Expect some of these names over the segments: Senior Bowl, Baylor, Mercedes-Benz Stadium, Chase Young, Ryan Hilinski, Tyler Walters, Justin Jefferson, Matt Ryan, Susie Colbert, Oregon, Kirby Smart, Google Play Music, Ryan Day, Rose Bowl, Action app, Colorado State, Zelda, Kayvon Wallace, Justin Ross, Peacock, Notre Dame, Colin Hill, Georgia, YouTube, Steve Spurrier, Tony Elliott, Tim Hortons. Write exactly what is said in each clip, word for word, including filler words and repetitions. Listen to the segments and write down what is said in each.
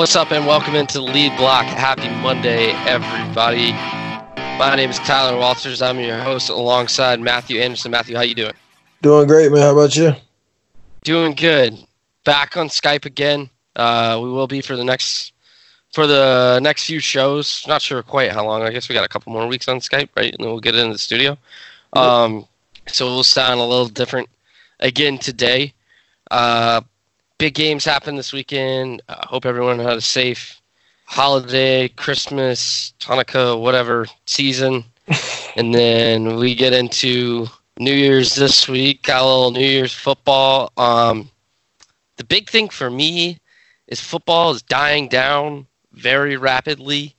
What's up and welcome into The Lead Block. Happy Monday, everybody. My name is Tyler Walters. I'm your host alongside Matthew Anderson. Matthew, how you doing? Doing great, man. How about you? Doing good. Back on Skype again. Uh, we will be for the next for the next few shows. Not sure quite how long. I guess we got a couple more weeks on Skype, right? And then we'll get into the studio. Um, so we'll sound a little different again today. Uh Big games happened this weekend. I uh, hope everyone had a safe holiday, Christmas, Hanukkah, whatever season. And then we get into New Year's this week. Got a little New Year's football. Um, the big thing for me is football is dying down very rapidly.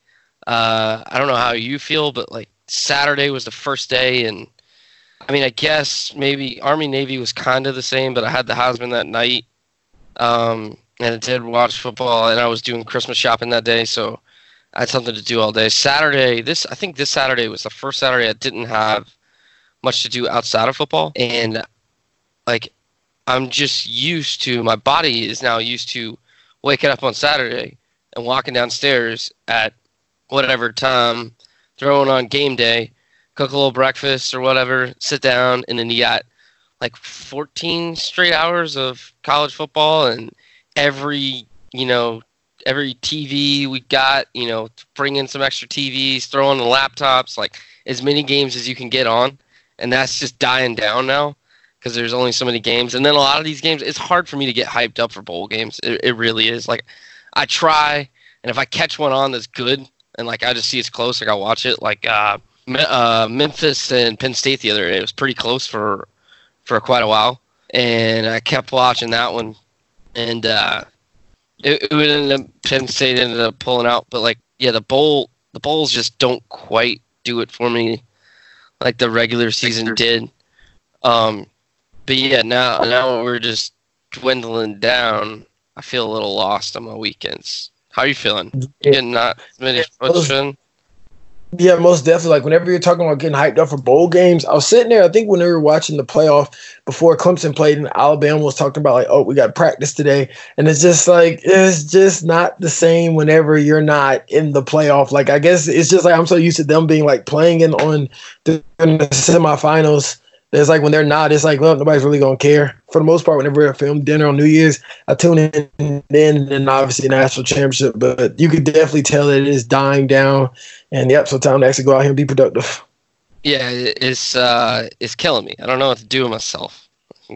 Uh, I don't know how you feel, but like Saturday was the first day, and I mean, I guess maybe Army Navy was kind of the same, but I had the Heisman that night. Um, and I did watch football, and I was doing Christmas shopping that day, so I had something to do all day. Saturday, this I think this Saturday was the first Saturday I didn't have much to do outside of football, and like I'm just used to, my body is now used to waking up on Saturday and walking downstairs at whatever time, throwing on game day, cook a little breakfast or whatever, sit down, and then you got like fourteen straight hours of college football, and every, you know, every T V we got, you know, bring in some extra T Vs, throw on the laptops, like as many games as you can get on. And that's just dying down now because there's only so many games. And then a lot of these games, it's hard for me to get hyped up for bowl games. It, it really is. Like I try, and if I catch one on that's good and like I just see it's close, like I watch it. Like uh, uh, Memphis and Penn State the other day, it was pretty close for – for quite a while, and I kept watching that one, and uh, it, it ended up, Penn State ended up pulling out, but like, yeah, the bowl, the bowls just don't quite do it for me like the regular season did. Um, but yeah, now now we're just dwindling down. I feel a little lost on my weekends. How are you feeling? You getting not many questions? Yeah, most definitely. Like, whenever you're talking about getting hyped up for bowl games, I was sitting there, I think when we were watching the playoff before Clemson played, and Alabama was talking about, like, oh, we got practice today. And it's just like, it's just not the same whenever you're not in the playoff. Like, I guess it's just like I'm so used to them being, like, playing in on the, in the semifinals. It's like when they're not, it's like, well, nobody's really going to care. For the most part, whenever I film dinner on New Year's, I tune in then, and obviously the national championship. But you could definitely tell that it is dying down. And, yep, so time to actually go out here and be productive. Yeah, it's uh, it's killing me. I don't know what to do with myself.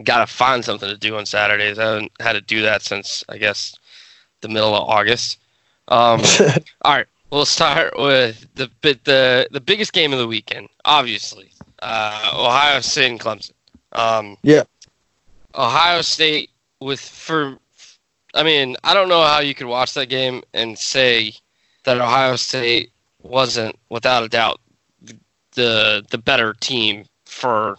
Got to find something to do on Saturdays. I haven't had to do that since, I guess, the middle of August. Um, all right, we'll start with the, the, the biggest game of the weekend, obviously. Uh, Ohio State and Clemson. Um, yeah. Ohio State with, for, I mean, I don't know how you could watch that game and say that Ohio State wasn't, without a doubt, the the better team for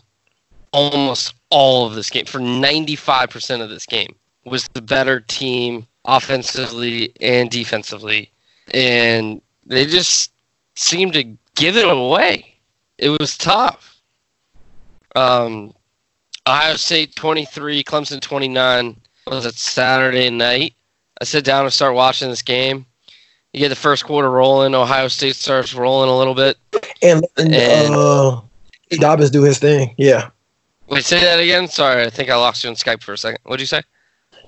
almost all of this game. For ninety-five percent of this game was the better team offensively and defensively. And they just seemed to give it away. It was tough. Um, Ohio State twenty-three, Clemson twenty-nine. Was it Saturday night? I sit down and start watching this game. You get the first quarter rolling. Ohio State starts rolling a little bit. And, and, and uh, Dobbins do his thing, yeah. Wait, say that again? Sorry, I think I lost you on Skype for a second. What'd you say?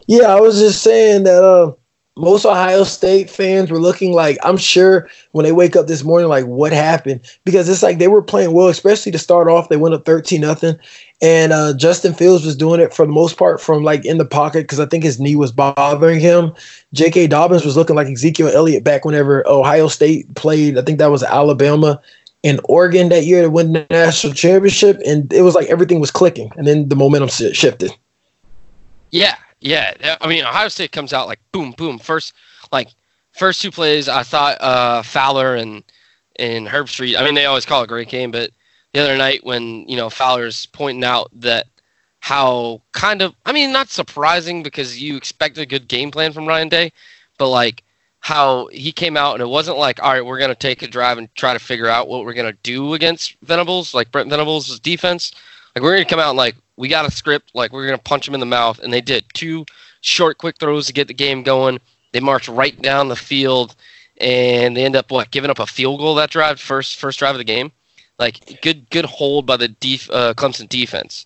Yeah, I was just saying that uh, most Ohio State fans were looking like, I'm sure when they wake up this morning, like, what happened? Because it's like they were playing well, especially to start off. They went up thirteen nothing. And uh, Justin Fields was doing it for the most part from, like, in the pocket because I think his knee was bothering him. J K. Dobbins was looking like Ezekiel Elliott back whenever Ohio State played. I think that was Alabama and Oregon that year to win the national championship. And it was like everything was clicking. And then the momentum shifted. Yeah. Yeah, I mean, Ohio State comes out like boom, boom. First, like first two plays, I thought uh, Fowler and and Herbstreit. I mean, they always call it a great game, but the other night when you know Fowler's pointing out that how kind of, I mean, not surprising because you expect a good game plan from Ryan Day, but like how he came out and it wasn't like, all right, we're gonna take a drive and try to figure out what we're gonna do against Venables, like Brent Venables' defense. Like we're gonna come out and like, we got a script, like, we're going to punch them in the mouth, and they did. Two short, quick throws to get the game going, They marched right down the field, and they end up what giving up a field goal that drive, first first drive of the game. Like good good hold by the def, uh, Clemson defense.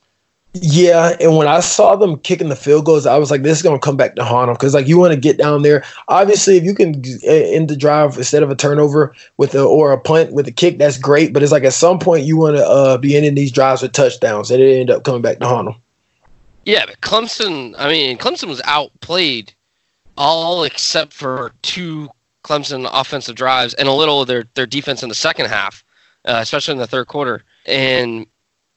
Yeah, and when I saw them kicking the field goals, I was like, this is going to come back to haunt them, because like you want to get down there. Obviously, if you can end the drive instead of a turnover with a, or a punt with a kick, that's great. But it's like at some point you want to uh, be ending these drives with touchdowns, and it ended up coming back to haunt them. Yeah, but Clemson, I mean, Clemson was outplayed all except for two Clemson offensive drives and a little of their, their defense in the second half, uh, especially in the third quarter. And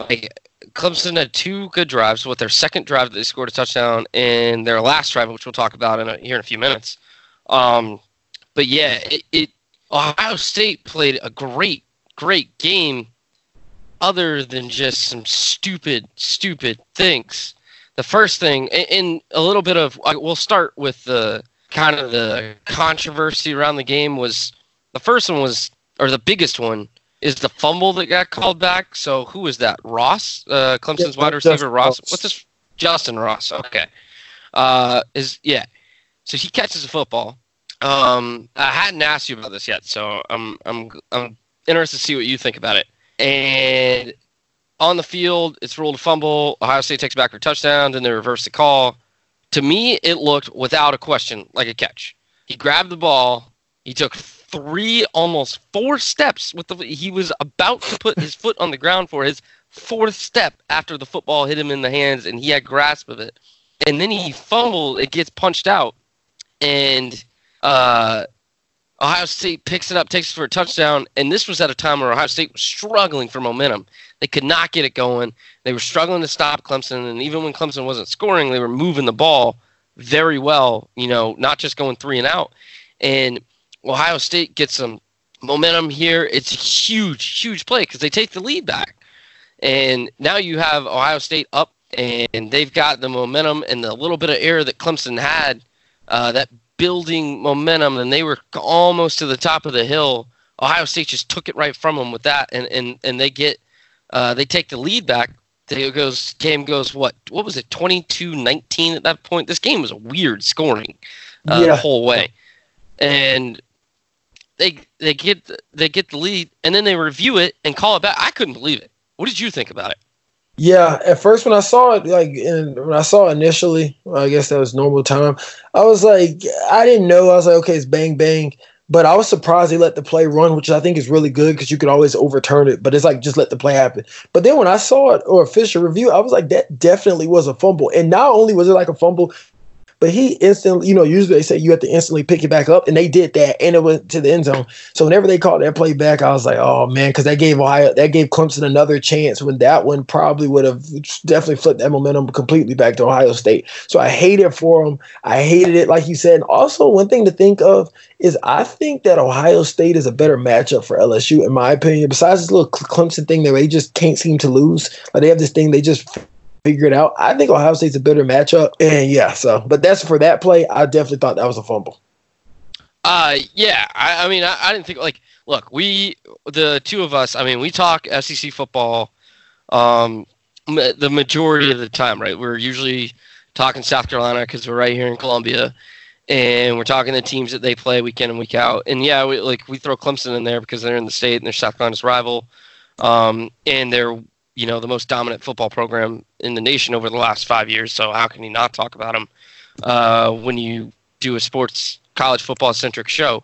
like, Clemson had two good drives with their second drive that they scored a touchdown and their last drive, which we'll talk about in a, here in a few minutes. Um, but yeah, it, it Ohio State played a great, great game other than just some stupid, stupid things. The first thing, and, and a little bit of, we'll start with the kind of the controversy around the game was, the first one was, or the biggest one, is the fumble that got called back. So who was that? Ross? Uh, Clemson's yeah, wide receiver, Justin Ross. Ross. What's this? Justin Ross. Okay. Uh, is yeah. So he catches the football. Um, I hadn't asked you about this yet, so I'm I'm I'm interested to see what you think about it. And on the field, it's ruled a fumble. Ohio State takes back their touchdown, then they reverse the call. To me, it looked without a question like a catch. He grabbed the ball. He took three, almost four steps. With the, he was about to put his foot on the ground for his fourth step after the football hit him in the hands, and he had grasp of it. And then he fumbled. It gets punched out, and uh, Ohio State picks it up, takes it for a touchdown. And this was at a time where Ohio State was struggling for momentum. They could not get it going. They were struggling to stop Clemson, and even when Clemson wasn't scoring, they were moving the ball very well. You know, not just going three and out, and Ohio State gets some momentum here. It's a huge, huge play because they take the lead back. And now you have Ohio State up, and they've got the momentum and the little bit of air that Clemson had, uh, that building momentum, and they were almost to the top of the hill. Ohio State just took it right from them with that, and, and, and they get uh, they take the lead back. It goes, game goes, what what was it, twenty-two nineteen at that point? This game was a weird scoring uh, yeah. the whole way. And They they get they get the lead, and then they review it and call it back. I couldn't believe it. What did you think about it? Yeah, at first when I saw it, like and when I saw it initially, well, I guess that was normal time. I was like, I didn't know. I was like, okay, it's bang bang. But I was surprised they let the play run, which I think is really good because you could always overturn it. But it's like, just let the play happen. But then when I saw it or official review, I was like, that definitely was a fumble. And not only was it like a fumble, but he instantly, you know, usually they say you have to instantly pick it back up, and they did that, and it went to the end zone. So whenever they called that play back, I was like, oh man, because that gave Ohio, that gave Clemson another chance when that one probably would have definitely flipped that momentum completely back to Ohio State. So I hate it for them. I hated it, like you said. And also, one thing to think of is I think that Ohio State is a better matchup for L S U, in my opinion. Besides this little Clemson thing that they just can't seem to lose, like they have this thing they just figure it out. I think Ohio State's a better matchup, and yeah. So, but that's for that play. I definitely thought that was a fumble. Uh, yeah. I, I mean, I, I didn't think like. Look, we the two of us. I mean, we talk S E C football, um, ma- the majority of the time, right? We're usually talking South Carolina because we're right here in Columbia, and we're talking the teams that they play week in and week out. And yeah, we like we throw Clemson in there because they're in the state and they're South Carolina's rival, um, and they're, you know, the most dominant football program in the nation over the last five years. So how can you not talk about them uh, when you do a sports college football centric show?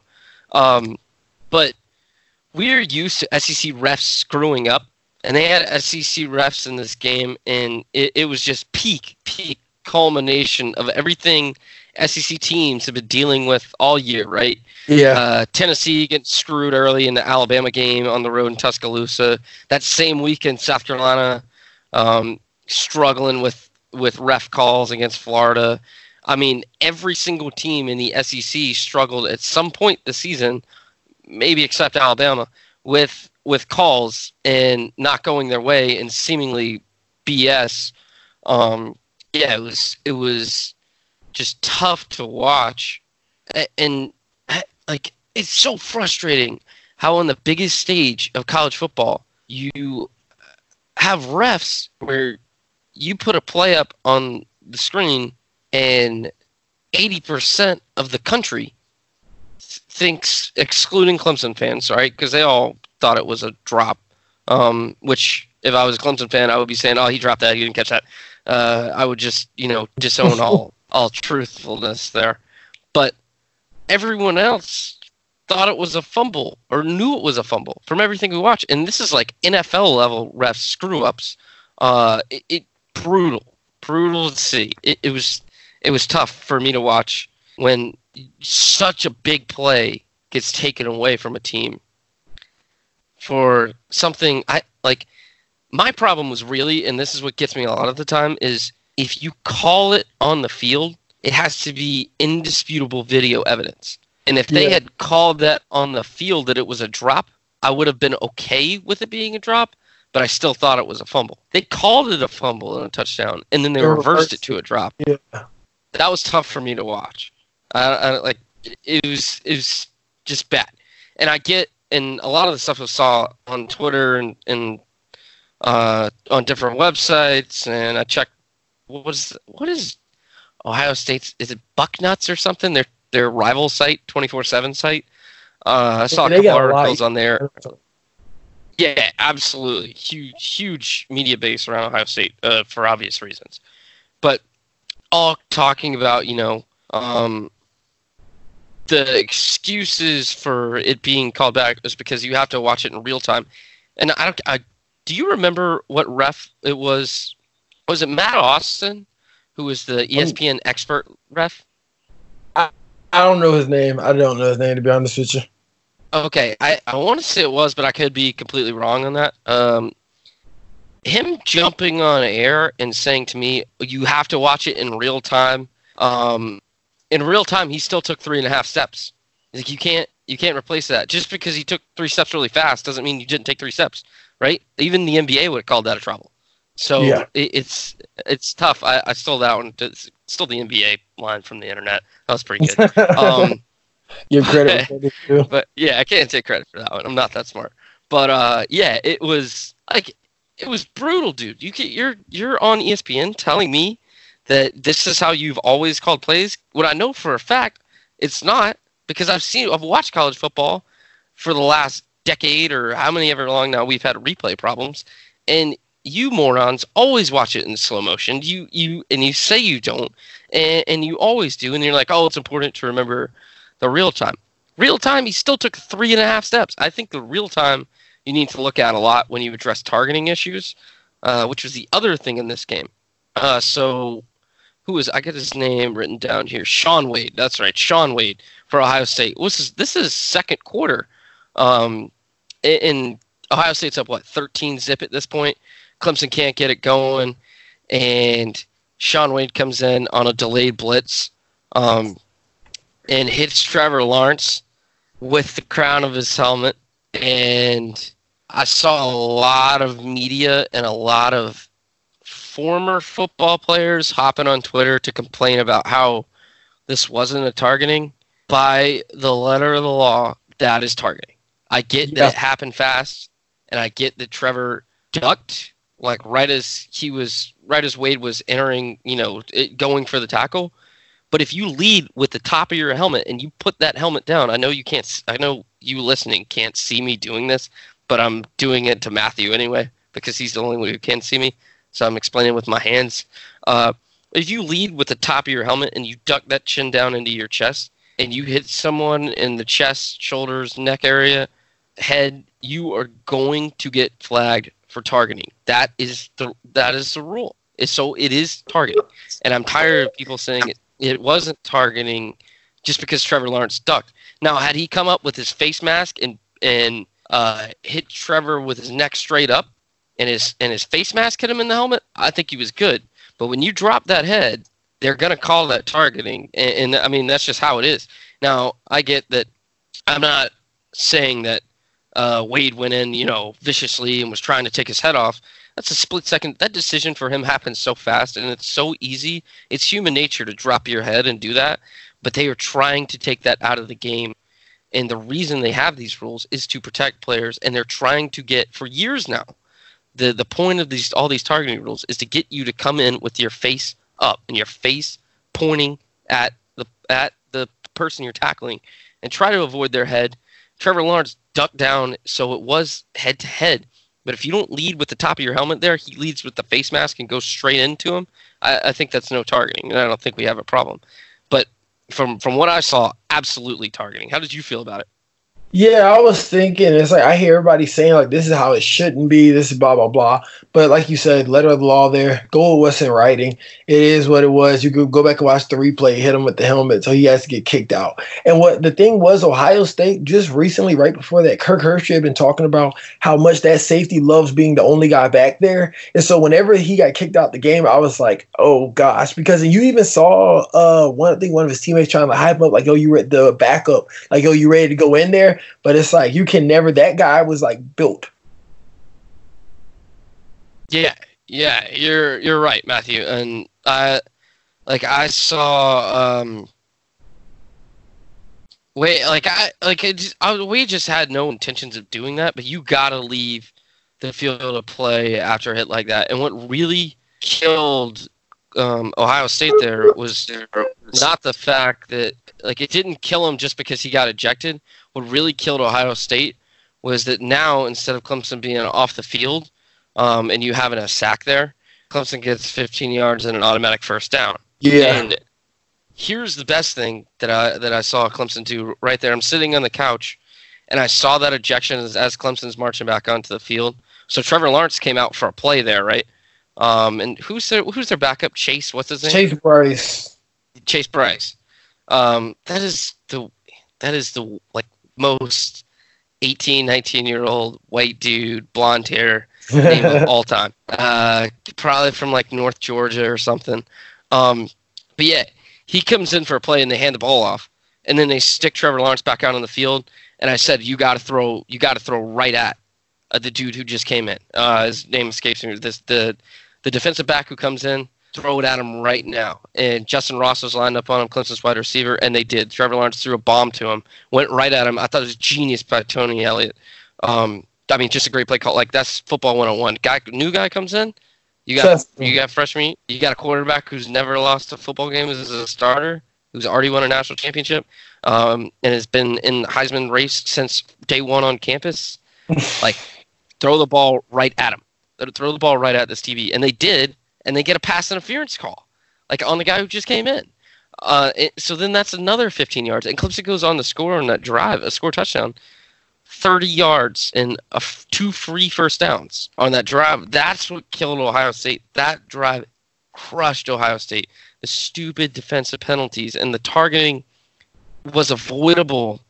Um, but we're used to S E C refs screwing up, and they had S E C refs in this game, and it, it was just peak, peak culmination of everything S E C teams have been dealing with all year, right? Yeah. Uh, Tennessee getting screwed early in the Alabama game on the road in Tuscaloosa. That same weekend, South Carolina um, struggling with, with ref calls against Florida. I mean, every single team in the S E C struggled at some point this season, maybe except Alabama, with with calls and not going their way and seemingly B S. Um, yeah, it was it was. just tough to watch, and like it's so frustrating how on the biggest stage of college football you have refs where you put a play up on the screen and eighty percent of the country thinks, excluding Clemson fans, right? Because they all thought it was a drop, um, which if I was a Clemson fan, I would be saying, oh, he dropped that, he didn't catch that. Uh, I would just, you know, disown all, all truthfulness there. But everyone else thought it was a fumble or knew it was a fumble from everything we watch. And this is like N F L level ref screw-ups. Uh, it, it brutal, brutal to see. It, it was it was tough for me to watch when such a big play gets taken away from a team for something I like. My problem was really, and this is what gets me a lot of the time, is if you call it on the field, it has to be indisputable video evidence. And if they yeah. had called that on the field that it was a drop, I would have been okay with it being a drop, but I still thought it was a fumble. They called it a fumble and a touchdown, and then they reversed, reversed it to a drop. Yeah. That was tough for me to watch. I, I, like it was, it was just bad. And I get, and a lot of the stuff I saw on Twitter and, and uh, on different websites, and I checked, what was, what is Ohio State's, is it Bucknuts or something? Their their rival site, twenty-four seven site. Uh, I saw a couple articles on there. Yeah, absolutely. Huge, huge media base around Ohio State uh, for obvious reasons. But all talking about, you know, um, the excuses for it being called back is because you have to watch it in real time. And I don't, I, do you remember what ref it was? Was it Matt Austin, who was the E S P N expert ref? I, I don't know his name. I don't know his name, to be honest with you. Okay, I, I want to say it was, but I could be completely wrong on that. Um, him jumping on air and saying to me, you have to watch it in real time. Um, in real time, he still took three and a half steps. Like you can't you can't replace that. Just because he took three steps really fast doesn't mean you didn't take three steps, right? Even the N B A would have called that a trouble. So yeah. it, it's it's tough. I, I stole that one. It's still the N B A line from the internet. That was pretty good. Um, Give credit, but, too. But yeah, I can't take credit for that one. I'm not that smart. But uh, yeah, it was like it was brutal, dude. You can, you're you're on E S P N telling me that this is how you've always called plays. What I know for a fact, it's not, because I've seen I've watched college football for the last decade or how many ever long now we've had replay problems, and you morons always watch it in slow motion. You you and you say you don't, and, and you always do, and you're like, oh, it's important to remember. The real time. Real time, he still took three and a half steps. I think the real time you need to look at a lot when you address targeting issues, uh, which was the other thing in this game. Uh, so, who is, I got his name written down here. Shaun Wade. That's right. Shaun Wade for Ohio State. This is, this is second quarter. Um, and Ohio State's up, what, thirteen zip at this point? Clemson can't get it going. And Shaun Wade comes in on a delayed blitz. Um, and hits Trevor Lawrence with the crown of his helmet. And I saw a lot of media and a lot of former football players hopping on Twitter to complain about how this wasn't a targeting. By the letter of the law, that is targeting. I get yeah. that it happened fast, and I get that Trevor ducked, like right as he was, right as Wade was entering, you know, it, going for the tackle. But if you lead with the top of your helmet and you put that helmet down, I know you can't. I know you listening can't see me doing this, but I'm doing it to Matthew anyway because he's the only one who can see me. So I'm explaining with my hands. Uh, if you lead with the top of your helmet and you duck that chin down into your chest and you hit someone in the chest, shoulders, neck area, head, you are going to get flagged for targeting. That is the that is the rule. So it is targeting, and I'm tired of people saying it. It wasn't targeting just because Trevor Lawrence ducked. Now, had he come up with his face mask and and uh, hit Trevor with his neck straight up and his and his face mask hit him in the helmet, I think he was good. But when you drop that head, they're going to call that targeting. And, and, I mean, that's just how it is. Now, I get that I'm not saying that uh, Wade went in, you know, viciously and was trying to take his head off. That's a split second. That decision for him happens so fast, and it's so easy. It's human nature to drop your head and do that, but they are trying to take that out of the game. And the reason they have these rules is to protect players, and they're trying to get, for years now, the, the point of these all these targeting rules is to get you to come in with your face up and your face pointing at the at the person you're tackling and try to avoid their head. Trevor Lawrence ducked down, so it was head-to-head. But if you don't lead with the top of your helmet there, he leads with the face mask and goes straight into him. I, I think that's no targeting, and I don't think we have a problem. But from from what I saw, absolutely targeting. How did you feel about it? Yeah, I was thinking, it's like I hear everybody saying, like, this is how it shouldn't be, this is blah, blah, blah. But like you said, letter of the law there, goal wasn't writing. It is what it was. You could go back and watch the replay, hit him with the helmet, so he has to get kicked out. And what the thing was, Ohio State, just recently, right before that, Kirk Herbstreit had been talking about how much that safety loves being the only guy back there. And so whenever he got kicked out the game, I was like, oh, gosh. Because you even saw, uh, one I think one of his teammates trying to hype up, like, yo, you were the backup. Like, yo, you ready to go in there? But it's like you can never. That guy was like built. Yeah, yeah, you're you're right, Matthew. And I, like, I saw. Um, wait, like I like it just, I, we just had no intentions of doing that. But you gotta leave the field of play after a hit like that. And what really killed um, Ohio State there was not the fact that, like, it didn't kill him just because he got ejected. What really killed Ohio State was that now, instead of Clemson being off the field um, and you having a sack there, Clemson gets fifteen yards and an automatic first down. Yeah. And here's the best thing that I that I saw Clemson do right there. I'm sitting on the couch, and I saw that ejection as, as Clemson's marching back onto the field. So Trevor Lawrence came out for a play there, right? Um, and who's their, who's their backup? Chase, what's his name? Chase Bryce. Chase Bryce. Um, that is the that is the like. most eighteen, nineteen-year-old white dude, blonde hair, name of all time. Uh, probably from, like, North Georgia or something. Um, but, yeah, he comes in for a play, and they hand the ball off. And then they stick Trevor Lawrence back out on the field. And I said, you got to throw you got to throw right at uh, the dude who just came in. Uh, his name escapes me. This, the, the defensive back who comes in, throw it at him right now. And Justin Ross was lined up on him, Clemson's wide receiver, and they did. Trevor Lawrence threw a bomb to him, went right at him. I thought it was genius by Tony Elliott. Um, I mean, just a great play call. Like, that's football one oh one. Guy, new guy comes in, you got you got freshman, you got a quarterback who's never lost a football game as a starter, who's already won a national championship, um, and has been in the Heisman race since day one on campus. Like, throw the ball right at him. Throw the ball right at this T V. And they did. And they get a pass interference call, like, on the guy who just came in. Uh, it, so then that's another fifteen yards. And Clemson goes on to score on that drive, a score touchdown, thirty yards and a f- two free first downs on that drive. That's what killed Ohio State. That drive crushed Ohio State. The stupid defensive penalties and the targeting was avoidable.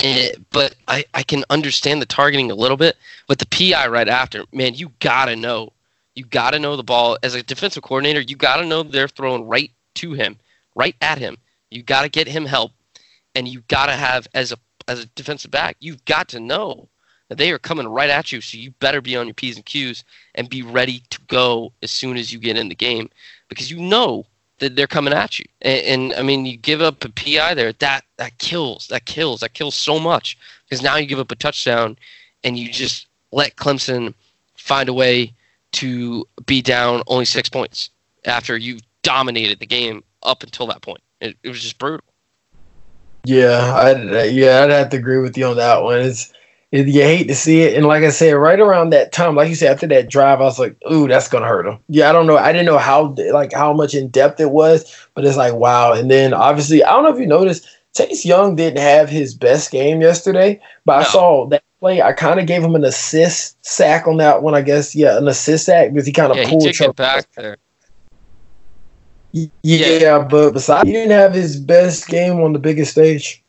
It, but I, I can understand the targeting a little bit. But the P I right after, man, you got to know. You got to know the ball. As a defensive coordinator, you got to know they're throwing right to him, right at him. You got to get him help, and you got to have, as a as a defensive back, you've got to know that they are coming right at you, so you better be on your P's and Q's and be ready to go as soon as you get in the game, because you know that they're coming at you. And, and I mean, you give up a P I there. That, that kills. That kills. That kills so much, because now you give up a touchdown, and you just let Clemson find a way to be down only six points after you dominated the game up until that point. It, it was just brutal. Yeah, I yeah, I'd have to agree with you on that one. It's it, you hate to see it, and like I said, right around that time, like you said, after that drive, I was like, "Ooh, that's gonna hurt him." Yeah, I don't know, I didn't know how like how much in depth it was, but it's like, wow. And then obviously, I don't know if you noticed, Chase Young didn't have his best game yesterday, but no. I saw that play. I kind of gave him an assist sack on that one, I guess. Yeah, an assist sack because he kind of yeah, pulled Trevor back there. Yeah, yeah, but besides, he didn't have his best game on the biggest stage.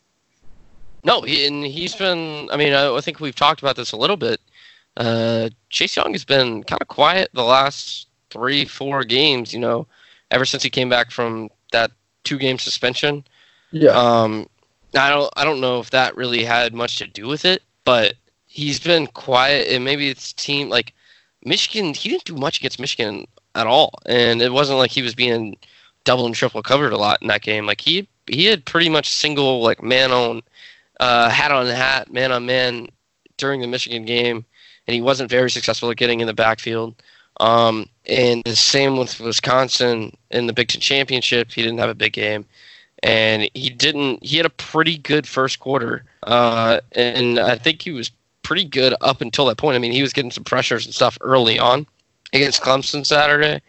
No, and he's been. I mean, I think we've talked about this a little bit. Uh, Chase Young has been kind of quiet the last three, four games. You know, ever since he came back from that two-game suspension. Yeah. Um, I don't. I don't know if that really had much to do with it, but he's been quiet, and maybe it's team like Michigan. He didn't do much against Michigan at all, and it wasn't like he was being double and triple covered a lot in that game. Like he he had pretty much single like man on uh, hat on hat, man on man during the Michigan game, and he wasn't very successful at getting in the backfield. Um, and the same with Wisconsin in the Big Ten Championship. He didn't have a big game. and he didn't. He had a pretty good first quarter, uh, and I think he was pretty good up until that point. I mean, he was getting some pressures and stuff early on against Clemson Saturday,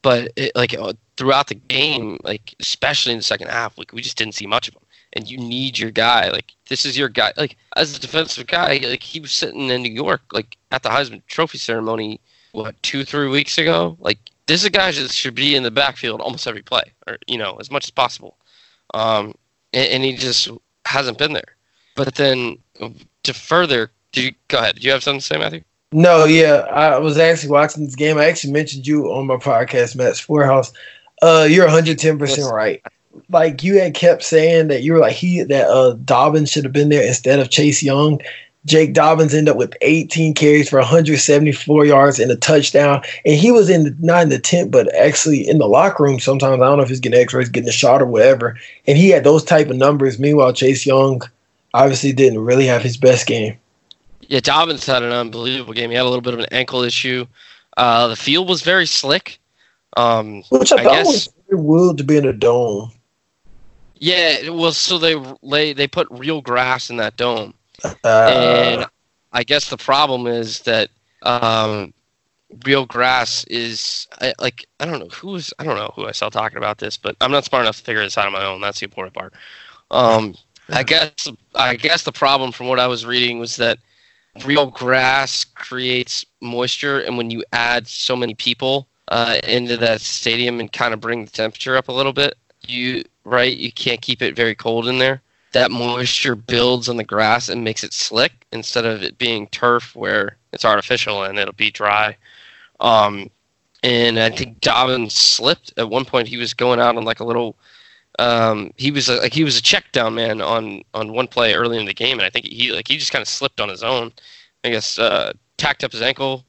but it, like throughout the game, like especially in the second half, like we just didn't see much of him. And you need your guy. Like this is your guy. Like as a defensive guy, like he was sitting in New York, like at the Heisman Trophy ceremony, what two, three weeks ago. Like this is a guy that should be in the backfield almost every play, or you know, as much as possible. Um, and, and he just hasn't been there. But then to further, do you go ahead? Do you have something to say, Matthew? No, yeah, I was actually watching this game. I actually mentioned you on my podcast, Matt Sporehouse. Uh, you're one hundred ten percent right. Like you had kept saying that you were like he that uh, Dobbins should have been there instead of Chase Young. Jake Dobbins ended up with eighteen carries for one hundred seventy-four yards and a touchdown, and he was in the, not in the tent, but actually in the locker room. Sometimes I don't know if he's getting X-rays, getting a shot or whatever, and he had those type of numbers. Meanwhile, Chase Young obviously didn't really have his best game. Yeah, Dobbins had an unbelievable game. He had a little bit of an ankle issue. Uh, the field was very slick, um, which I, I thought was very wild to be in a dome. Yeah, well, so they lay, they put real grass in that dome. Uh, and I guess the problem is that um, real grass is, I, like, I don't know who's, I don't know who I saw talking about this, but I'm not smart enough to figure this out on my own. That's the important part. Um, I guess, I guess the problem from what I was reading was that real grass creates moisture, and when you add so many people uh, into that stadium and kind of bring the temperature up a little bit, you right, you can't keep it very cold in there. That moisture builds on the grass and makes it slick instead of it being turf where it's artificial and it'll be dry. Um, and I think Dobbins slipped at one point. He was going out on like a little. Um, he was a, like he was a check down man on, on one play early in the game, and I think he like he just kind of slipped on his own. I guess uh, tacked up his ankle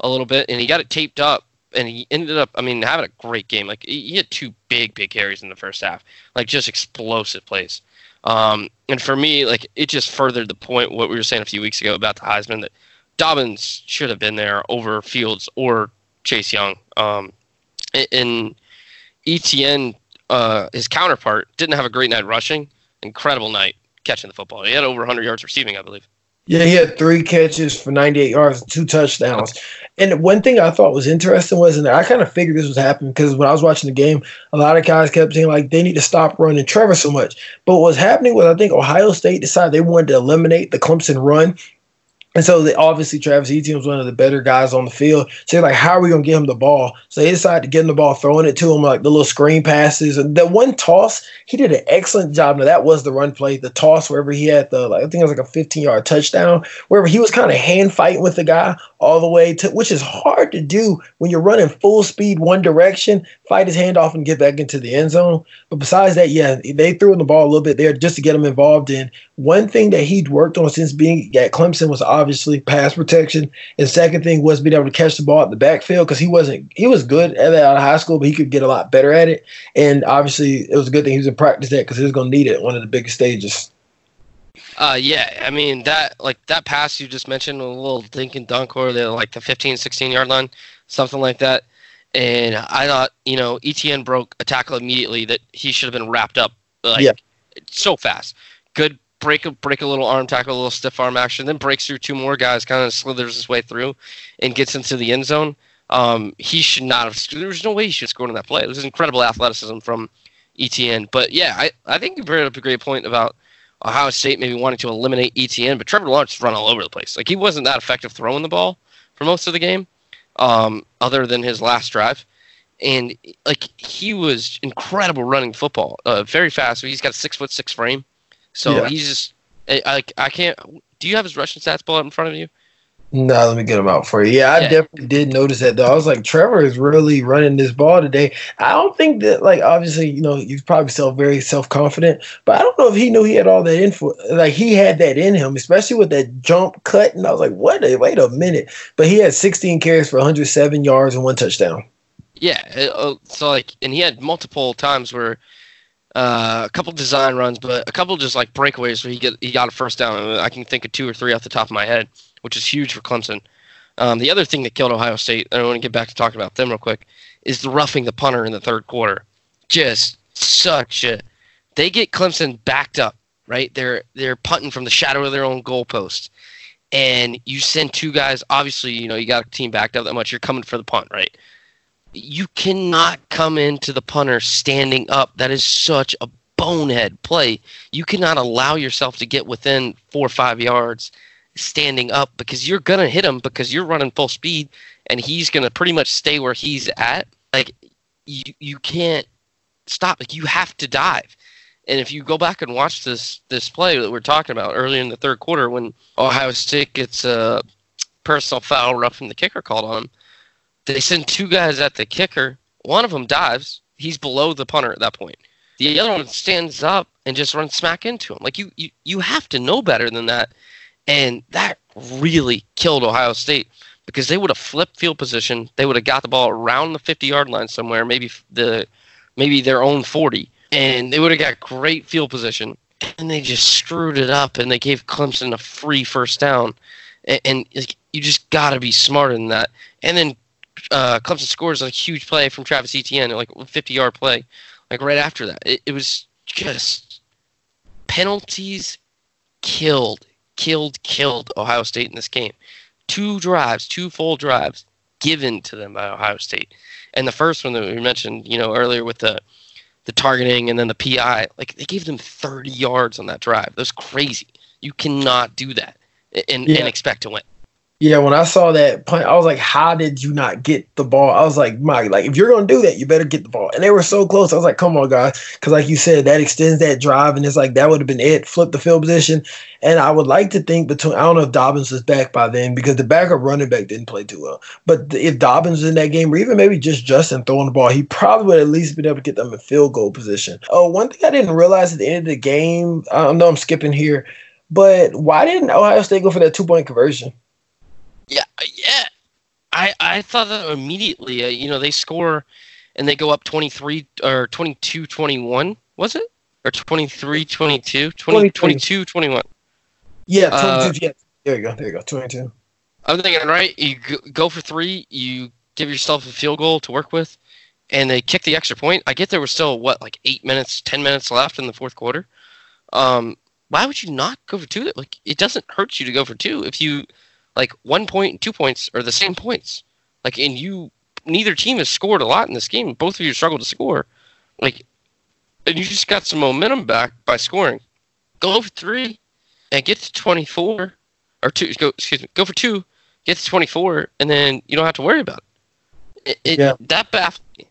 a little bit, and he got it taped up. And he ended up, I mean, having a great game. Like he had two big, big carries in the first half, like just explosive plays. Um, and for me, like it just furthered the point what we were saying a few weeks ago about the Heisman, that Dobbins should have been there over Fields or Chase Young. Um, and Etienne, uh, his counterpart, didn't have a great night rushing. Incredible night catching the football. He had over one hundred yards receiving, I believe. Yeah, he had three catches for ninety-eight yards and two touchdowns. And one thing I thought was interesting was, and I kind of figured this was happening because when I was watching the game, a lot of guys kept saying, like, they need to stop running Trevor so much. But what was happening was I think Ohio State decided they wanted to eliminate the Clemson run. And so, they, obviously, Travis Etienne was one of the better guys on the field. So, they're like, how are we going to get him the ball? So, they decided to get him the ball, throwing it to him, like the little screen passes. And that one toss, he did an excellent job. Now, that was the run play, the toss, wherever he had the, like, I think it was like a fifteen-yard touchdown, wherever he was kind of hand-fighting with the guy all the way to, which is hard to do when you're running full speed one direction, fight his hand off and get back into the end zone. But besides that, yeah, they threw him the ball a little bit there just to get him involved in. One thing that he'd worked on since being at Clemson was obviously pass protection. And second thing was being able to catch the ball at the backfield because he wasn't he was good at that out of high school, but he could get a lot better at it. And obviously, it was a good thing he was in practice at because he was going to need it at one of the biggest stages. Uh, yeah, I mean, that like that pass you just mentioned, a little dink and dunk over the, like the fifteen, sixteen-yard line, something like that. And I thought, you know, Etienne broke a tackle immediately that he should have been wrapped up like yeah. so fast. Good break a break a little arm tackle, a little stiff arm action, then breaks through two more guys, kind of slithers his way through and gets into the end zone. Um, he should not have – there was no way he should have scored on that play. It was incredible athleticism from Etienne. But, yeah, I, I think you brought up a great point about Ohio State maybe wanting to eliminate Etienne, but Trevor Lawrence run all over the place. Like, he wasn't that effective throwing the ball for most of the game, um, other than his last drive. And, like, he was incredible running football, uh, very fast. He's got a six foot six frame. So yeah. he's just like I can't. Do you have his rushing stats pulled up in front of you? No, let me get them out for you. Yeah, I yeah. definitely did notice that though. I was like, Trevor is really running this ball today. I don't think that like obviously you know he's probably self very self confident, but I don't know if he knew he had all that info. Like he had that in him, especially with that jump cut. And I was like, what? Wait a minute! But he had sixteen carries for one hundred seven yards and one touchdown. Yeah, so like, and he had multiple times where. Uh, a couple design runs, but a couple just like breakaways where he get he got a first down. I can think of two or three off the top of my head, which is huge for Clemson. Um, the other thing that killed Ohio State, and I want to get back to talking about them real quick, is the roughing the punter in the third quarter. Just such a They get Clemson backed up, right? They're they're punting from the shadow of their own goalpost. And you send two guys, obviously, you know, you got a team backed up that much. You're coming for the punt, right? You cannot come into the punter standing up. That is such a bonehead play. You cannot allow yourself to get within four or five yards standing up because you're going to hit him because you're running full speed and he's going to pretty much stay where he's at. Like, you you can't stop. Like, you have to dive. And if you go back and watch this this play that we're talking about earlier in the third quarter when Ohio State gets a personal foul roughing the kicker called on him, they send two guys at the kicker. One of them dives. He's below the punter at that point. The other one stands up and just runs smack into him. Like, you, you, you have to know better than that. And that really killed Ohio State because they would have flipped field position. They would have got the ball around the fifty-yard line somewhere, maybe the maybe their own forty. And they would have got great field position. And they just screwed it up, and they gave Clemson a free first down. And, and like, you just got to be smarter than that. And then uh, Clemson scores a huge play from Travis Etienne, like a fifty-yard play, like right after that. It, it was just penalties killed, killed, killed Ohio State in this game. Two drives, two full drives given to them by Ohio State. And the first one that we mentioned, you know, earlier with the – the targeting and then the P I, like they gave them thirty yards on that drive. That's crazy. You cannot do that and, yeah. and expect to win. Yeah, when I saw that punt, I was like, "How did you not get the ball?" I was like, "Mike, like if you're gonna do that, you better get the ball." And they were so close. I was like, "Come on, guys," because like you said, that extends that drive, and it's like that would have been it. Flip the field position, and I would like to think between I don't know if Dobbins was back by then because the backup running back didn't play too well. But if Dobbins was in that game, or even maybe just Justin throwing the ball, he probably would at least been able to get them in field goal position. Oh, one thing I didn't realize at the end of the game, I know I'm skipping here, but why didn't Ohio State go for that two point conversion? Yeah, yeah. I I thought that immediately. Uh, you know, they score and they go up twenty-three or twenty-two twenty-one, was it? Or twenty-three twenty-two? twenty-two twenty-one. Yeah, twenty-two. Uh, yeah. There you go. There you go. twenty-two. I'm thinking, right? You go for three, you give yourself a field goal to work with, and they kick the extra point. I get there was still, what, like eight minutes, ten minutes left in the fourth quarter. Um, why would you not go for two? Like, it doesn't hurt you to go for two if you. Like, one point and two points are the same points. Like, and you, neither team has scored a lot in this game. Both of you struggled to score. Like, and you just got some momentum back by scoring. Go for three and get to twenty-four, or two, go, excuse me, go for two, get to twenty-four, and then you don't have to worry about it. it, it yeah. That baffled me.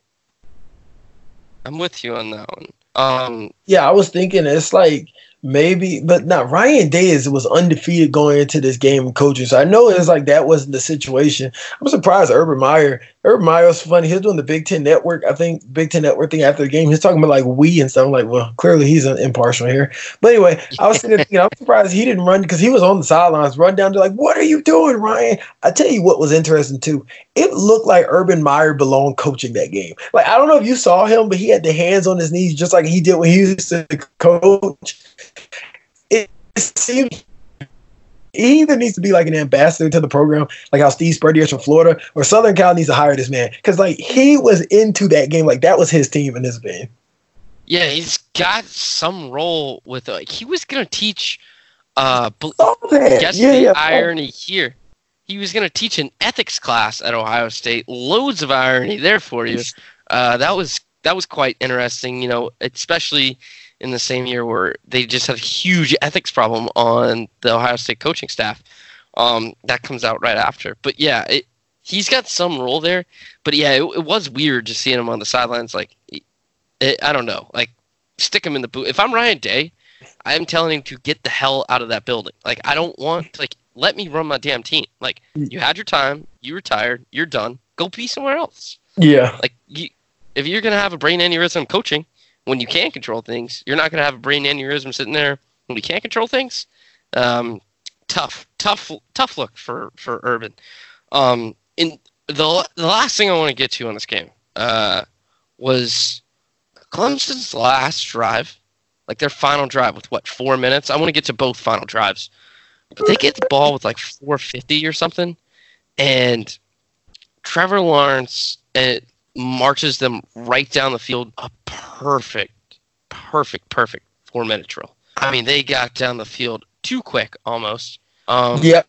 I'm with you on that one. Um, yeah, I was thinking it's like, maybe, but not Ryan Day is was undefeated going into this game in coaching. So I know it's like that wasn't the situation. I'm surprised Urban Meyer. Urban Meyer was funny. He was doing the Big Ten Network, I think, Big Ten Network thing after the game. He's talking about like we and stuff. I'm like, well, clearly he's impartial here. But anyway, I was sitting there thinking, I'm surprised he didn't run because he was on the sidelines, run down to like, what are you doing, Ryan? I tell you what was interesting too. It looked like Urban Meyer belonged coaching that game. Like, I don't know if you saw him, but he had the hands on his knees just like he did when he used to coach. It seems he either needs to be like an ambassador to the program, like how Steve Spurrier is from Florida, or Southern Cal needs to hire this man because like he was into that game, like that was his team in this game. Yeah, he's got some role with. Like, he was gonna teach. Uh, guess yeah, the yeah, irony oh. here. He was gonna teach an ethics class at Ohio State. Loads of irony there for you. Uh, that was that was quite interesting. You know, especially. In the same year where they just have a huge ethics problem on the Ohio State coaching staff. Um, that comes out right after. But, yeah, it, he's got some role there. But, yeah, it, it was weird just seeing him on the sidelines. Like, it, it, I don't know. Like, stick him in the boot. If I'm Ryan Day, I'm telling him to get the hell out of that building. Like, I don't want – like, let me run my damn team. Like, you had your time. You retired. You're done. Go be somewhere else. Yeah. Like, you, if you're going to have a brain aneurysm coaching – when you can't control things, you're not going to have a brain aneurysm sitting there when you can't control things. Um, tough, tough, tough look for, for Urban. Um, and the, the last thing I want to get to on this game uh, was Clemson's last drive, like their final drive with, what, four minutes? I want to get to both final drives. But they get the ball with like four fifty or something, and Trevor Lawrence – marches them right down the field. A perfect, perfect, perfect four-minute drill. I mean, they got down the field too quick almost. Um, yep.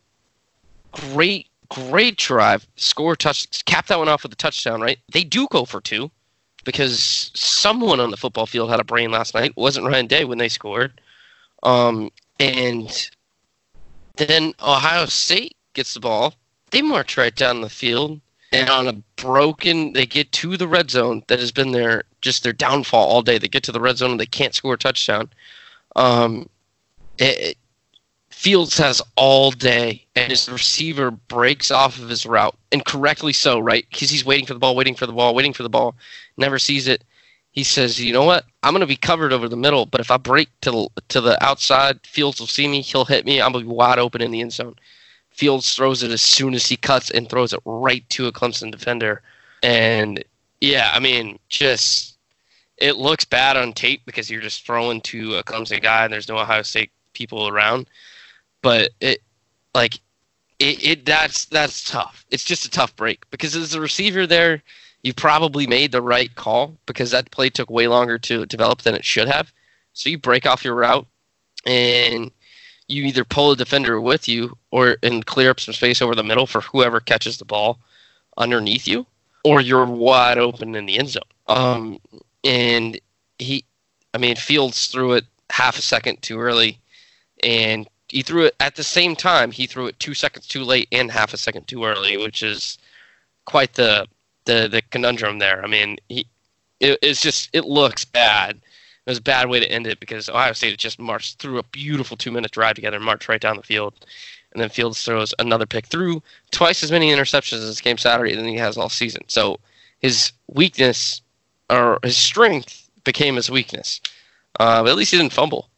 Great, great drive. Score, touch, cap that one off with a touchdown, right? They do go for two because someone on the football field had a brain last night. It wasn't Ryan Day when they scored. Um, and then Ohio State gets the ball. They march right down the field. And on a broken, they get to the red zone that has been their just their downfall all day. They get to the red zone and they can't score a touchdown. Um, it, it, Fields has all day, and his receiver breaks off of his route, and correctly so, right? Because he's waiting for the ball, waiting for the ball, waiting for the ball, never sees it. He says, "You know what? I'm going to be covered over the middle, but if I break to the, to the outside, Fields will see me. He'll hit me. I'm going to be wide open in the end zone." Fields throws it as soon as he cuts and throws it right to a Clemson defender. And, yeah, I mean, just it looks bad on tape because you're just throwing to a Clemson guy and there's no Ohio State people around. But, it, like, it, it that's that's tough. It's just a tough break because as a receiver there, you probably made the right call because that play took way longer to develop than it should have. So you break off your route and you either pull a defender with you or and clear up some space over the middle for whoever catches the ball underneath you, or you're wide open in the end zone. Um, and he, I mean, Fields threw it half a second too early, and he threw it at the same time. He threw it two seconds too late and half a second too early, which is quite the the, the conundrum there. I mean, he, it, it's just it looks bad. It was a bad way to end it because Ohio State just marched through a beautiful two-minute drive together and marched right down the field. And then Fields throws another pick through twice as many interceptions in this game Saturday than he has all season. So his weakness, or his strength, became his weakness. Uh, but at least he didn't fumble.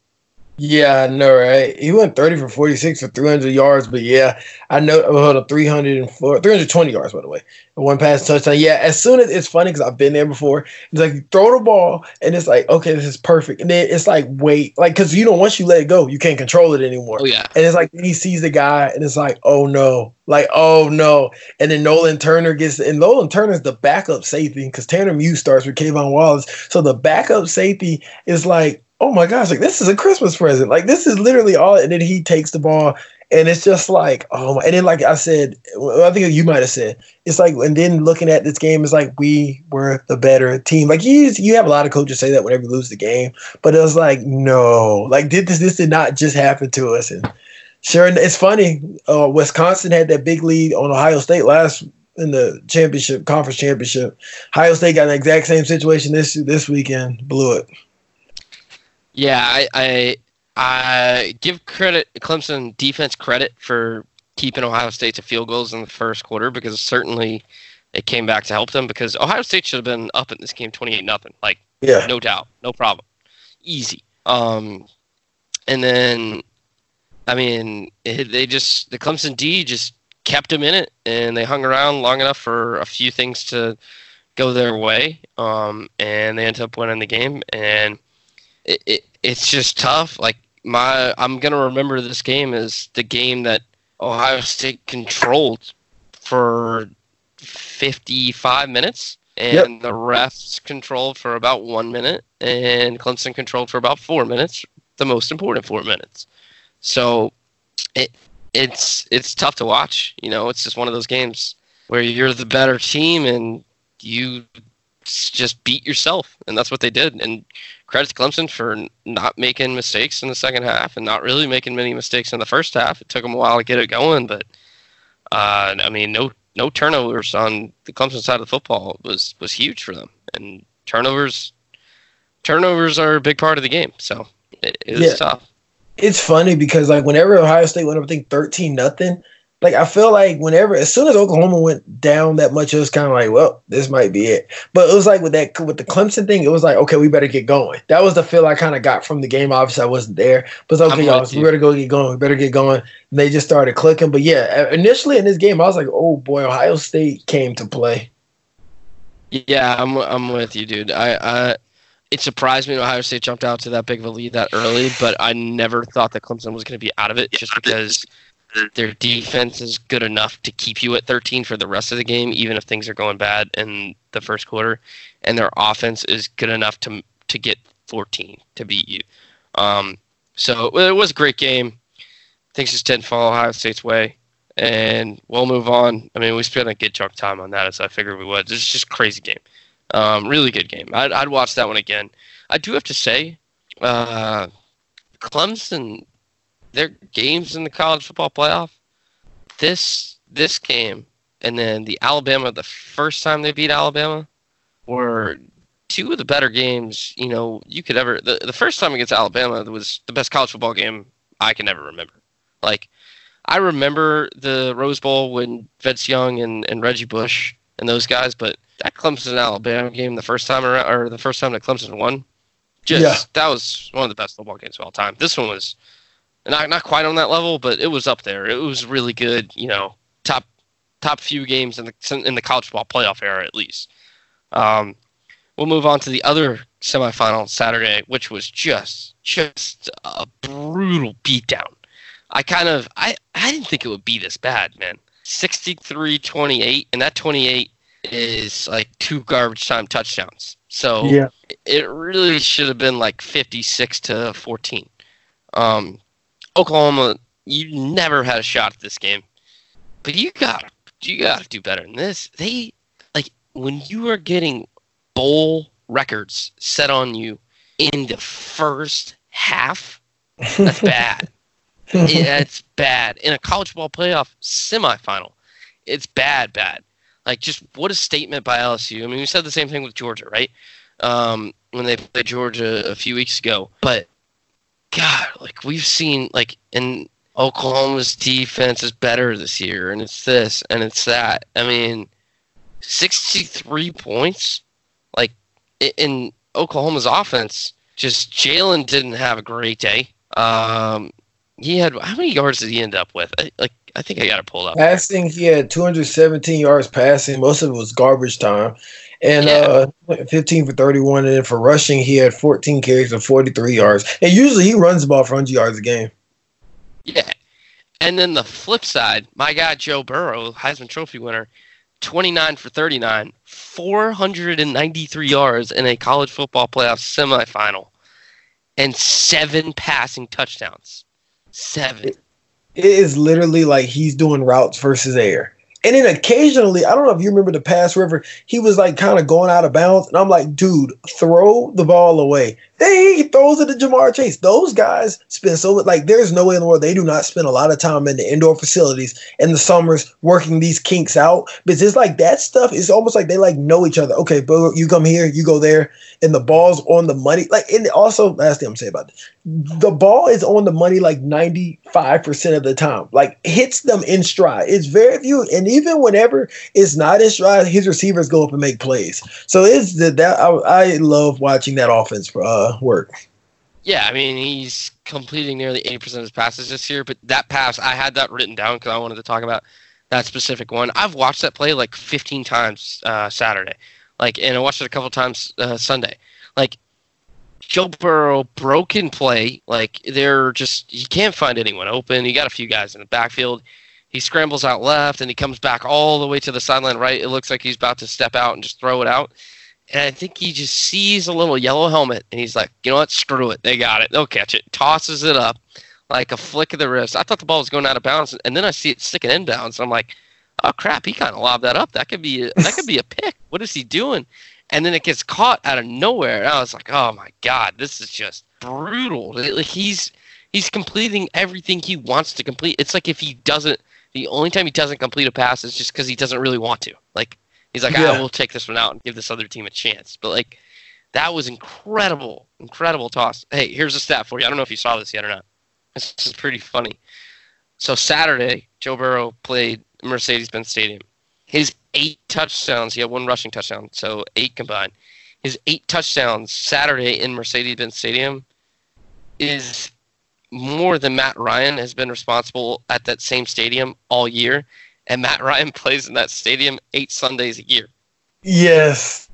Yeah, I know, right? He went thirty for forty-six for three hundred yards, but yeah, I know, hold up, three hundred four, three hundred twenty yards, by the way. One pass touchdown. Yeah, as soon as it's funny because I've been there before. It's like you throw the ball and it's like, okay, this is perfect. And then it's like, wait, like because you know, once you let it go, you can't control it anymore. Oh yeah. And it's like he sees the guy and it's like, oh no, like oh no. And then Nolan Turner gets, and Nolan Turner's the backup safety because Tanner Muse starts with Kayvon Wallace, so the backup safety is like, oh my gosh, like this is a Christmas present. Like this is literally all. And then he takes the ball. And it's just like, oh, my. And then like I said, I think you might have said, it's like, and then looking at this game, it's like we were the better team. Like you, you have a lot of coaches say that whenever you lose the game, but it was like, no, like did this, this did not just happen to us. And sure, it's funny. Uh, Wisconsin had that big lead on Ohio State last in the championship, conference championship. Ohio State got in the exact same situation this this weekend, blew it. Yeah, I. I I give credit Clemson defense credit for keeping Ohio State to field goals in the first quarter because certainly it came back to help them because Ohio State should have been up in this game twenty-eight nothing. Like, yeah. No doubt. No problem. Easy. Um, and then, I mean, it, they just, the Clemson D just kept them in it and they hung around long enough for a few things to go their way. Um, and they ended up winning the game. And it, it it's just tough. Like my, I'm gonna remember this game as the game that Ohio State controlled for fifty-five minutes, and yep. The refs controlled for about one minute, and Clemson controlled for about four minutes, the most important four minutes. So it it's it's tough to watch. You know, it's just one of those games where you're the better team and you just beat yourself, and that's what they did. And credit to Clemson for not making mistakes in the second half and not really making many mistakes in the first half. It took them a while to get it going, but uh, I mean, no no turnovers on the Clemson side of the football was, was huge for them. And turnovers turnovers are a big part of the game, so it, it was yeah. tough. It's funny because like whenever Ohio State went up, I think thirteen nothing. Like, I feel like whenever, as soon as Oklahoma went down that much, it was kind of like, well, this might be it. But it was like with that, with the Clemson thing, it was like, okay, we better get going. That was the feel I kind of got from the game. Obviously, I wasn't there. But it's like, okay, y'all, we better go get going. We better get going. And they just started clicking. But yeah, initially in this game, I was like, oh boy, Ohio State came to play. Yeah, I'm I'm with you, dude. I, I it surprised me Ohio State jumped out to that big of a lead that early, but I never thought that Clemson was going to be out of it just because their defense is good enough to keep you at thirteen for the rest of the game, even if things are going bad in the first quarter. And their offense is good enough to to get fourteen to beat you. Um, so it was a great game. Things just didn't fall Ohio State's way, and we'll move on. I mean, we spent a good chunk of time on that, as I figured we would. It's just a crazy game. Um, really good game. I'd, I'd watch that one again. I do have to say, uh, Clemson, their games in the college football playoff, this this game and then the Alabama, the first time they beat Alabama, were two of the better games, you know, you could ever. The, the first time against Alabama was the best college football game I can ever remember. Like, I remember the Rose Bowl when Vince Young and, and Reggie Bush and those guys, but that Clemson Alabama game the first time around, or the first time that Clemson won, just yeah. that was one of the best football games of all time. This one was not not quite on that level, but it was up there. It was really good, you know, top top few games in the in the college football playoff era at least. Um, We'll move on to the other semifinal Saturday, which was just just a brutal beatdown. I kind of I, I didn't think it would be this bad, man. sixty-three twenty-eight, and that twenty-eight is like two garbage time touchdowns. So yeah. It really should have been like fifty-six to fourteen. Um, Oklahoma, you never had a shot at this game, but you got you got to do better than this. They like when you are getting bowl records set on you in the first half, that's bad. Yeah, it's bad. In a college ball playoff semifinal, it's bad, bad. Like, just what a statement by L S U. I mean, we said the same thing with Georgia, right? Um, when they played Georgia a few weeks ago. But, God, like, we've seen, like, in Oklahoma's defense is better this year, and it's this, and it's that. I mean, sixty-three points? Like, in Oklahoma's offense, just Jalen didn't have a great day. Um, he had how many yards did he end up with? I, like, I think I got it pulled up. Passing, he had two hundred seventeen yards passing. Most of it was garbage time, and yeah. uh, fifteen for thirty-one. And then for rushing, he had fourteen carries and forty-three yards. And usually, he runs the ball for one hundred yards a game. Yeah, and then the flip side, my guy Joe Burrow, Heisman Trophy winner. twenty-nine for thirty-nine, four hundred ninety-three yards in a college football playoff semifinal, and seven passing touchdowns. Seven. It is literally like he's doing routes versus air. And then occasionally, I don't know if you remember the pass river, he was like kind of going out of bounds, and I'm like, dude, throw the ball away. Then he throws it to Ja'Marr Chase. Those guys spend so much, like there's no way in the world they do not spend a lot of time in the indoor facilities in the summers working these kinks out. Because it's like that stuff, it's almost like they like know each other. Okay, bro, you come here, you go there, and the ball's on the money. Like, and also, last thing I'm saying about this, the ball is on the money like ninety-five percent of the time. Like, hits them in stride. It's very few, and even whenever it's not in stride, his receivers go up and make plays. So it's the, that I, I love watching that offense for uh, work. Yeah, I mean, he's completing nearly eighty percent of his passes this year, but that pass, I had that written down because I wanted to talk about that specific one. I've watched that play like fifteen times uh, Saturday, like, and I watched it a couple times uh, Sunday. Like, Joe Burrow, broken play, like, they're just, he can't find anyone open. He got a few guys in the backfield. He scrambles out left, and he comes back all the way to the sideline right. It looks like he's about to step out and just throw it out. And I think he just sees a little yellow helmet, and he's like, you know what, screw it. They got it. They'll catch it. Tosses it up like a flick of the wrist. I thought the ball was going out of bounds, and then I see it sticking inbounds. I'm like, oh, crap, he kind of lobbed that up. That could be a, that could be a pick. What is he doing? And then it gets caught out of nowhere. And I was like, oh, my God, this is just brutal. Like, he's, he's completing everything he wants to complete. It's like if he doesn't. The only time he doesn't complete a pass is just because he doesn't really want to. Like, he's like, yeah. I will take this one out and give this other team a chance. But, like, that was incredible, incredible toss. Hey, here's a stat for you. I don't know if you saw this yet or not. This is pretty funny. So Saturday, Joe Burrow played Mercedes-Benz Stadium. His eight touchdowns, he had one rushing touchdown, so eight combined. His eight touchdowns Saturday in Mercedes-Benz Stadium is more than Matt Ryan has been responsible at that same stadium all year, and Matt Ryan plays in that stadium eight Sundays a year. Yes,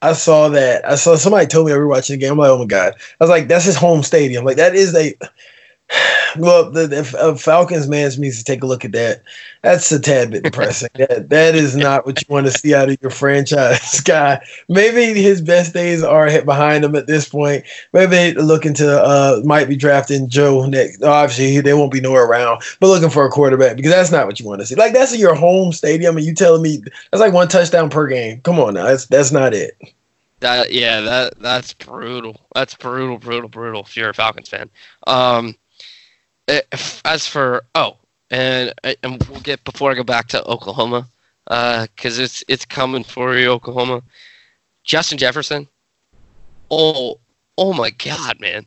I saw that. I saw somebody told me I was watching the game. I'm like, oh my God. I was like, that's his home stadium. Like, that is a Well, the, the Falcons management needs to take a look at that. That's a tad bit depressing. that that is not what you want to see out of your franchise guy. Maybe his best days are behind him at this point. Maybe they looking to uh, might be drafting Joe next. Obviously, they won't be nowhere around, but looking for a quarterback, because that's not what you want to see. Like, that's in your home stadium, and you telling me that's like one touchdown per game. Come on now, that's that's not it. That yeah, that that's brutal. That's brutal, brutal, brutal. If you're a Falcons fan, um. If, as for oh, and and we'll get before I go back to Oklahoma, because uh, it's it's coming for you, Oklahoma. Justin Jefferson, oh oh my God, man,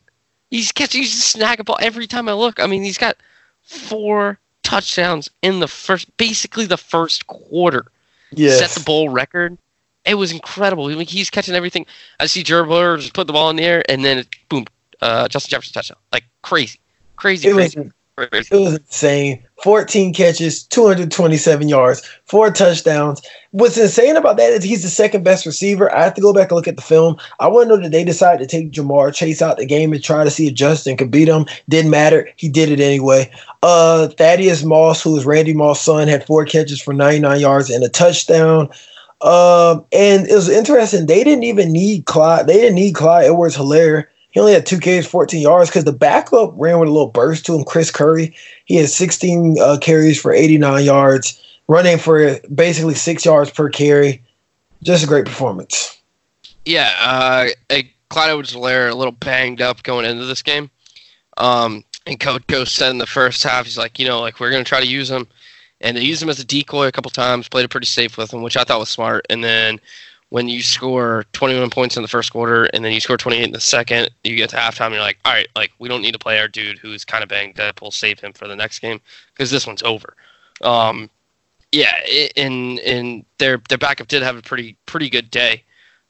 he's catching, he's snagging a ball every time I look. I mean, he's got four touchdowns in the first, basically the first quarter. Yes. Set the bowl record. It was incredible. I mean, he's catching everything. I see Joe Burrow just put the ball in the air, and then it, boom, uh, Justin Jefferson touchdown, like crazy. Crazy, it crazy, was, crazy. It was insane. fourteen catches, two hundred twenty-seven yards, four touchdowns. What's insane about that is he's the second best receiver. I have to go back and look at the film. I want to know that they decided to take Ja'Marr Chase out the game and try to see if Justin could beat him. Didn't matter. He did it anyway. Uh, Thaddeus Moss, who is Randy Moss' son, had four catches for ninety-nine yards and a touchdown. Um, and it was interesting. They didn't even need Clyde. They didn't need Clyde Edwards-Helaire. He only had two carries, fourteen yards, because the backup ran with a little burst to him, Chris Curry. He had sixteen uh, carries for eighty-nine yards, running for basically six yards per carry. Just a great performance. Yeah, uh, a Clyde Edwards-Helaire a little banged up going into this game. Um, and Coach Go said in the first half, he's like, you know, like we're going to try to use him. And they used him as a decoy a couple times, played it pretty safe with him, which I thought was smart. And then when you score twenty-one points in the first quarter and then you score twenty-eight in the second, you get to halftime and you're like, all right, like we don't need to play our dude who's kind of banged up. We'll save him for the next game because this one's over. Um, yeah, it, and and their their backup did have a pretty pretty good day,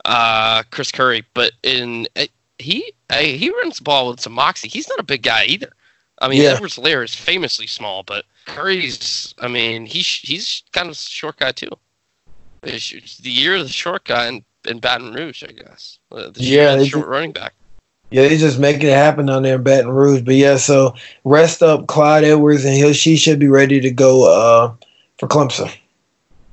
uh, Chris Curry. But in it, he I, he runs the ball with some moxie. He's not a big guy either. I mean, yeah. Edwards-Helaire is famously small, but Curry's, I mean, he he's kind of a short guy too. It's the year of the short guy in, in Baton Rouge, I guess. The yeah, short, short running back. Yeah, they just making it happen down there in Baton Rouge. But yeah, so rest up Clyde Edwards, and he she should be ready to go uh, for Clemson.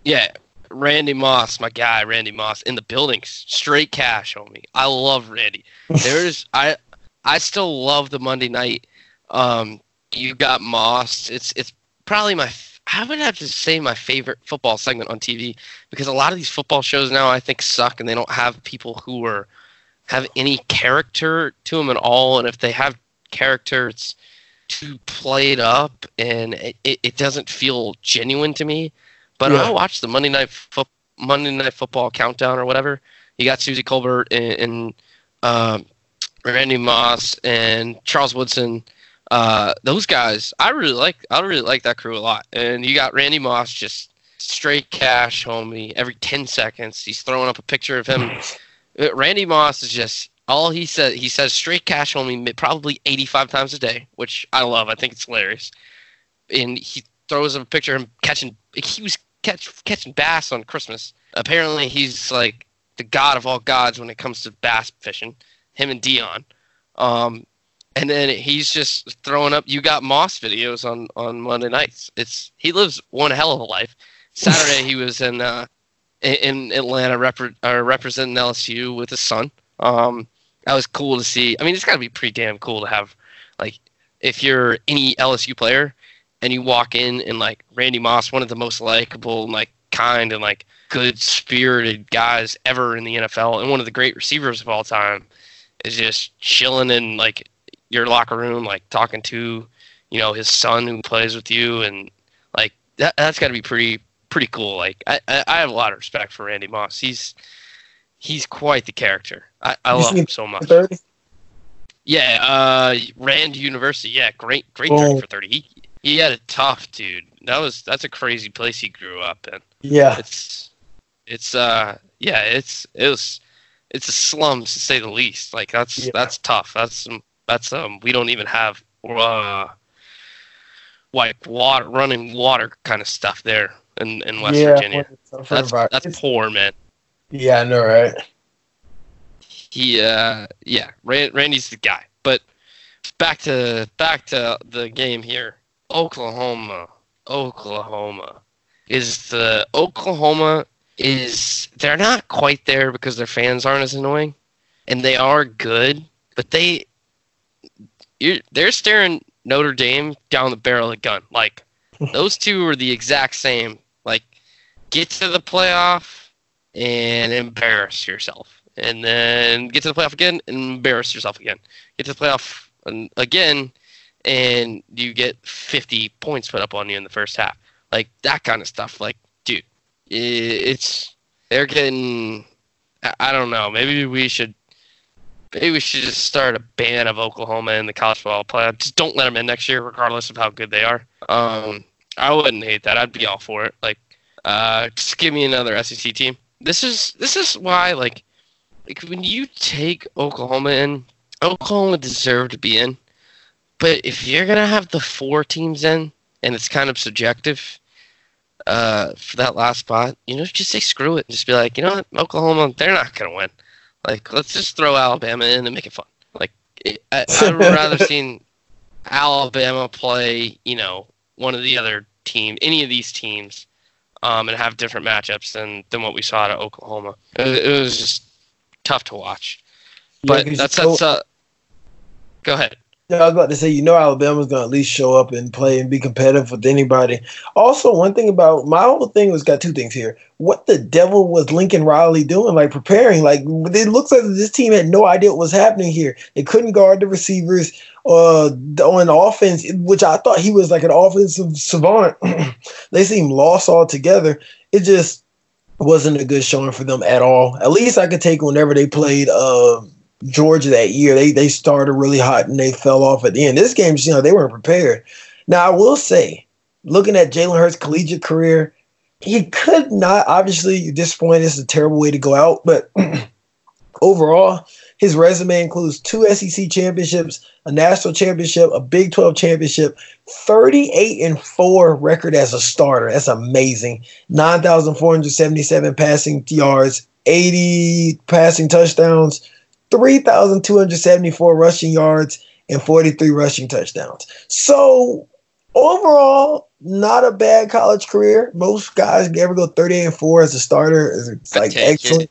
Yeah, Randy Moss, my guy, Randy Moss in the building, straight cash on me. I love Randy. There's I I still love the Monday night. Um, you got Moss. It's it's probably my. I would have to say my favorite football segment on T V, because a lot of these football shows now I think suck, and they don't have people who are have any character to them at all. And if they have character, it's too played up, and it, it doesn't feel genuine to me. But yeah. I watch the Monday Night Fo- Monday Night Football Countdown or whatever. You got Susie Colbert and, and um, Randy Moss and Charles Woodson. Uh, those guys, I really like. I really like that crew a lot. And you got Randy Moss, just straight cash, homie. Every ten seconds, he's throwing up a picture of him. Randy Moss is just all he says. He says straight cash, homie, probably eighty-five times a day, which I love. I think it's hilarious. And he throws up a picture of him catching. He was catch, catching bass on Christmas. Apparently, he's like the god of all gods when it comes to bass fishing. Him and Dion. Um, And then he's just throwing up. You got Moss videos on, on Monday nights. It's he lives one hell of a life. Saturday he was in uh, in Atlanta rep- uh, representing L S U with his son. Um, that was cool to see. I mean, it's got to be pretty damn cool to have, like, if you're any L S U player and you walk in and like Randy Moss, one of the most likable and like kind and like good spirited guys ever in the N F L, and one of the great receivers of all time, is just chilling and like. Your locker room, like talking to, you know, his son who plays with you, and like that, that's got to be pretty, pretty cool. Like I, I, I have a lot of respect for Randy Moss. He's, he's quite the character. I, I love him so much. thirty? Yeah, uh, Rand University. Yeah, great, great oh. for thirty. He, he had it tough, dude. That was that's a crazy place he grew up in. Yeah, it's, it's, uh, yeah, it's it was, it's a slums to say the least. Like that's yeah. that's tough. That's some. That's um. We don't even have uh, like water, running water kind of stuff there in, in West yeah, Virginia. That's that's it's, poor, man. Yeah, I know, right? He uh, yeah. Rand, Randy's the guy, but back to back to the game here. Oklahoma, Oklahoma is the Oklahoma is they're not quite there because their fans aren't as annoying, and they are good, but they you're, they're staring Notre Dame down the barrel of the gun. Like those two are the exact same. Like get to the playoff and embarrass yourself, and then get to the playoff again and embarrass yourself again. Get to the playoff again, and you get fifty points put up on you in the first half. Like that kind of stuff. Like, dude, it's they're getting. I don't know. Maybe we should. Maybe we should just start a ban of Oklahoma in the college football playoff. Just don't let them in next year, regardless of how good they are. Um, I wouldn't hate that. I'd be all for it. Like, uh, just give me another S E C team. This is this is why. Like, like when you take Oklahoma in, Oklahoma deserved to be in. But if you're gonna have the four teams in, and it's kind of subjective, uh, for that last spot, you know, just say screw it and just be like, you know what, Oklahoma, they're not gonna win. Like, let's just throw Alabama in and make it fun. Like, it, I, I'd rather seen Alabama play, you know, one of the other team, any of these teams, um, and have different matchups than, than what we saw at Oklahoma. It was, it was just tough to watch. But yeah, that's that's uh, go ahead. Yeah, I was about to say, you know, Alabama's going to at least show up and play and be competitive with anybody. Also, one thing about my whole thing was got two things here. What the devil was Lincoln Riley doing, like preparing? Like, it looks like this team had no idea what was happening here. They couldn't guard the receivers uh, on offense, which I thought he was like an offensive savant. They seemed lost altogether. It just wasn't a good showing for them at all. At least I could take whenever they played uh, – Georgia that year, they they started really hot and they fell off at the end. This game, you know, they weren't prepared. Now, I will say, looking at Jalen Hurts' collegiate career, he could not, obviously, you're disappointed. It's a terrible way to go out, but overall, his resume includes two S E C championships, a national championship, a Big twelve championship, thirty-eight and four record as a starter. That's amazing. nine thousand four hundred seventy-seven passing yards, eighty passing touchdowns, three thousand two hundred seventy-four rushing yards, and forty-three rushing touchdowns. So, overall, not a bad college career. Most guys never go thirty-eight and four as a starter. It's like excellent. It.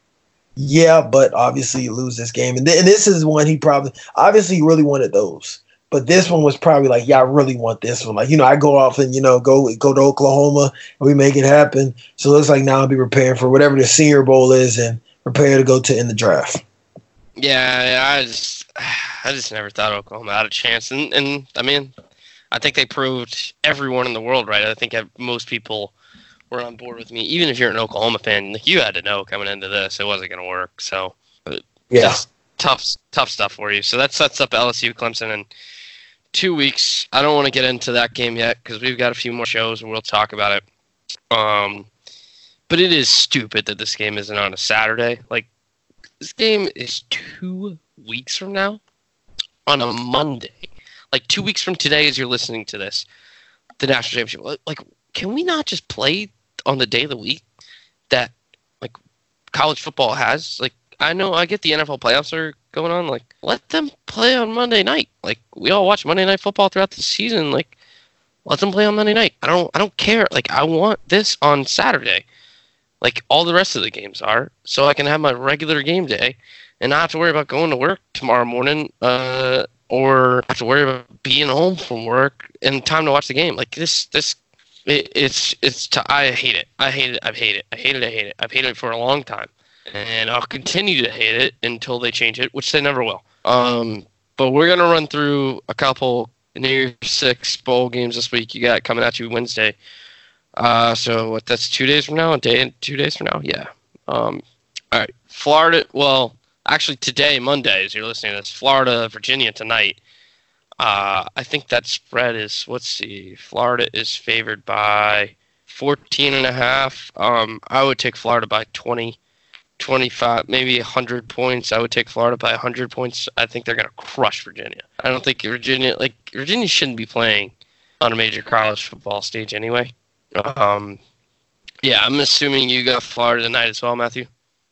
Yeah, but obviously you lose this game. And, th- and this is one he probably – obviously he really wanted those. But this one was probably like, yeah, I really want this one. Like, you know, I go off and, you know, go go to Oklahoma and we make it happen. So, it looks like now I'll be preparing for whatever the Senior Bowl is and prepare to go to in the draft. Yeah, I just, I just never thought Oklahoma had a chance, and, and I mean, I think they proved everyone in the world right. I think most people were on board with me, even if you're an Oklahoma fan. Like, you had to know coming into this it wasn't going to work. So, yeah, tough, tough stuff for you. So that sets up L S U, Clemson in two weeks. I don't want to get into that game yet because we've got a few more shows and we'll talk about it. Um, but it is stupid that this game isn't on a Saturday, like. This game is two weeks from now on a Monday. Like, two weeks from today as you're listening to this, the National Championship. Like, can we not just play on the day of the week that, like, college football has? Like, I know I get the N F L playoffs are going on. Like, let them play on Monday night. Like, we all watch Monday Night Football throughout the season. Like, let them play on Monday night. I don't, I don't care. Like, I want this on Saturday. Like all the rest of the games are, so I can have my regular game day and not have to worry about going to work tomorrow morning uh, or have to worry about being home from work and time to watch the game. Like this, this, it, it's, it's, t- I hate it. I hate it. I've hated it. I hate it. I hate it. I've hated it for a long time, and I'll continue to hate it until they change it, which they never will. Um, but we're going to run through a couple New Year's Six bowl games this week. You got coming at you Wednesday. Uh, so what, that's two days from now, a day and two days from now. Yeah. Um, all right. Florida. Well, actually today, Monday, as you're listening to this, Florida, Virginia tonight. Uh, I think that spread is, let's see, Florida is favored by fourteen and a half. Um, I would take Florida by twenty, twenty-five, maybe a hundred points. I would take Florida by a hundred points. I think they're going to crush Virginia. I don't think Virginia, like Virginia shouldn't be playing on a major college football stage anyway. Um, yeah, I'm assuming you got Florida tonight as well, Matthew.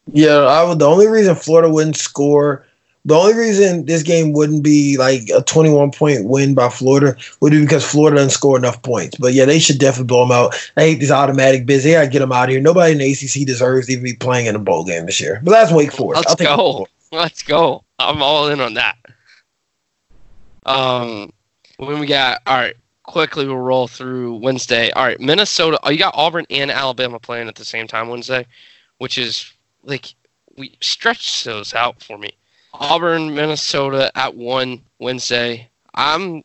Yeah, I would, the only reason Florida wouldn't score The only reason this game wouldn't be like a twenty-one point win by Florida would be because Florida doesn't score enough points. But, yeah, they should definitely blow them out. I hate these automatic bids. They got to get them out of here. Nobody in the A C C deserves to even be playing in a bowl game this year. But that's Wake Forest. Let's I'll go. Let's go. I'm all in on that. Um, when we got – all right, quickly we'll roll through Wednesday. All right, Minnesota oh, – you got Auburn and Alabama playing at the same time Wednesday, which is like – we stretch those out for me. Auburn, Minnesota at one Wednesday. I'm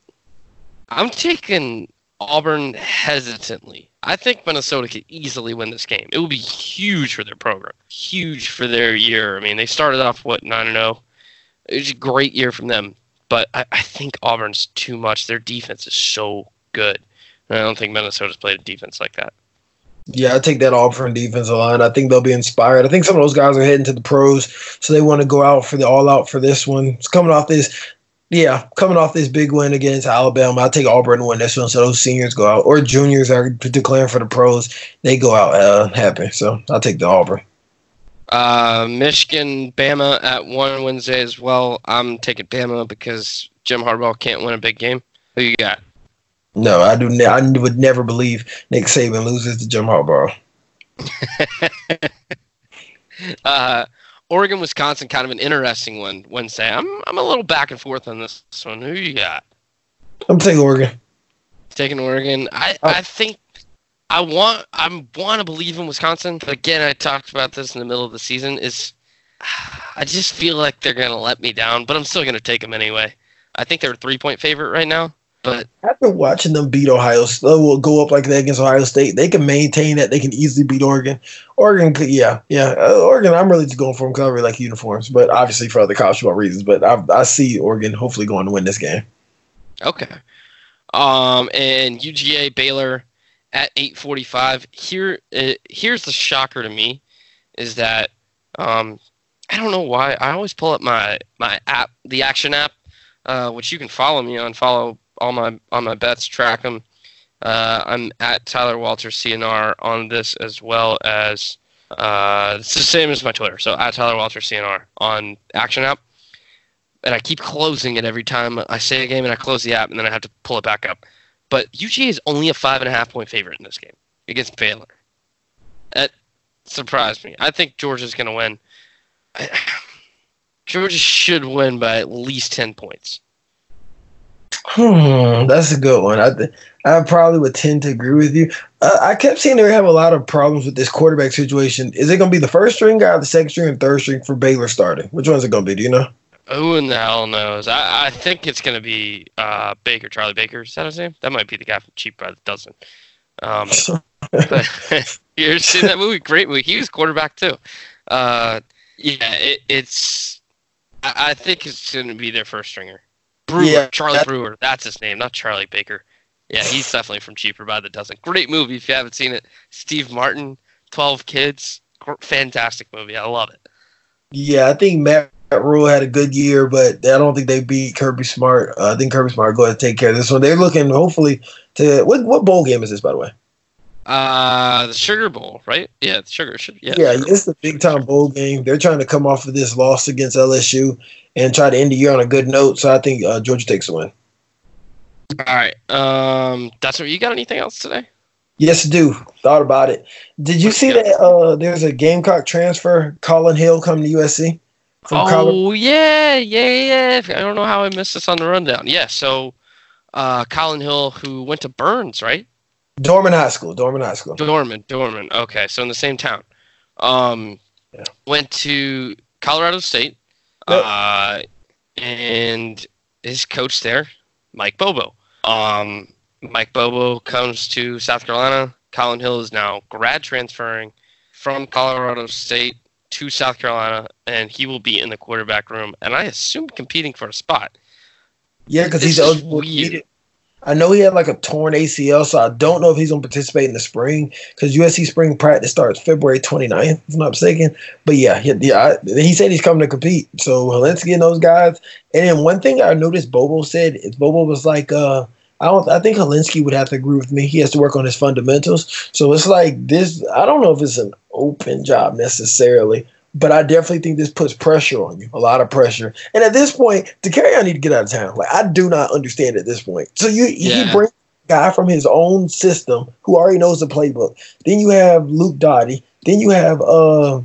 I'm taking Auburn hesitantly. I think Minnesota could easily win this game. It would be huge for their program, huge for their year. I mean, they started off, what, nine and oh? It was a great year from them, but I, I think Auburn's too much. Their defense is so good, and I don't think Minnesota's played a defense like that. Yeah, I take that Auburn defensive line. I think they'll be inspired. I think some of those guys are heading to the pros, so they want to go out for the all-out for this one. It's coming off this, yeah, coming off this big win against Alabama. I take Auburn to win this one, so those seniors go out, or juniors are declaring for the pros. They go out uh, happy, so I'll take the Auburn. Uh, Michigan, Bama at one Wednesday as well. I'm taking Bama because Jim Harbaugh can't win a big game. Who you got? No, I do. Ne- I would never believe Nick Saban loses to Jim Harbaugh. uh, Oregon, Wisconsin, kind of an interesting one Wednesday. I'm I'm a little back and forth on this one. Who you got? I'm taking Oregon. Taking Oregon. I, I think I want I want to believe in Wisconsin. But again, I talked about this in the middle of the season. Is I just feel like they're gonna let me down, but I'm still gonna take them anyway. I think they're a three point favorite right now. But after watching them beat Ohio State, will go up like that against Ohio State. They can maintain that. They can easily beat Oregon. Oregon, could, yeah, yeah. Uh, Oregon, I'm really just going for them because I really like uniforms, but obviously for other college football reasons. But I, I see Oregon hopefully going to win this game. Okay. Um, and U G A Baylor at eight forty-five. Here, uh, here's the shocker to me is that um, I don't know why I always pull up my my app, the Action app, uh, which you can follow me on. Follow. All my on my bets, track them. Uh, I'm at Tyler Walters C N R on this as well as uh, it's the same as my Twitter. So at Tyler Walters C N R on Action app, and I keep closing it every time I say a game, and I close the app, and then I have to pull it back up. But U G A is only a five and a half point favorite in this game against Baylor. That surprised me. I think Georgia's going to win. I, Georgia should win by at least ten points. Hmm, that's a good one. I th- I probably would tend to agree with you. Uh, I kept seeing they have a lot of problems with this quarterback situation. Is it going to be the first string guy, the second string, and third string for Baylor starting? Which one's it going to be? Do you know? Who in the hell knows? I, I think it's going to be uh, Baker, Charlie Baker. Is that his name? That might be the guy from Cheap by the Dozen. Um, but you ever seen that movie? Great movie. He was quarterback too. Uh, yeah, it, it's. I, I think it's going to be their first stringer. Brewer, yeah, Charlie that, Brewer, that's his name, not Charlie Baker. Yeah, he's definitely from Cheaper by the Dozen. Great movie if you haven't seen it. Steve Martin, twelve Kids, fantastic movie. I love it. Yeah, I think Matt Rule had a good year, but I don't think they beat Kirby Smart. Uh, I think Kirby Smart will go ahead and take care of this one. They're looking, hopefully, to what what bowl game is this, by the way? Uh, the Sugar Bowl, right? Yeah, the Sugar. Yeah, yeah the it's the big-time bowl game. They're trying to come off of this loss against L S U and try to end the year on a good note, so I think uh, Georgia takes the win. All right. Um, that's what, you got anything else today? Yes, I do. Thought about it. Did you see yeah. that uh, there's a Gamecock transfer, Colin Hill, coming to U S C? Oh, Colin- yeah, yeah, yeah. I don't know how I missed this on the rundown. Yeah, so uh, Colin Hill, who went to Burns, right? Dorman High School, Dorman High School. Dorman, Dorman. Okay, so in the same town. Um, yeah. Went to Colorado State, yep. uh, and his coach there, Mike Bobo. Um, Mike Bobo comes to South Carolina. Colin Hill is now grad transferring from Colorado State to South Carolina, and he will be in the quarterback room, and I assume competing for a spot. Yeah, because he's eligible. I know he had like a torn A C L, so I don't know if he's going to participate in the spring because U S C spring practice starts February twenty-ninth, if I'm not mistaken. But yeah, he, yeah, I, he said he's coming to compete. So let's get those guys. And then one thing I noticed Bobo said is Bobo was like, uh, I don't. I think Hilinski would have to agree with me. He has to work on his fundamentals. So it's like this. I don't know if it's an open job necessarily, But I definitely think this puts pressure on you, a lot of pressure. And at this point, to carry on, need to get out of town. Like, I do not understand at this point. So you yeah. you bring a guy from his own system who already knows the playbook. Then you have Luke Doty. Then you have uh,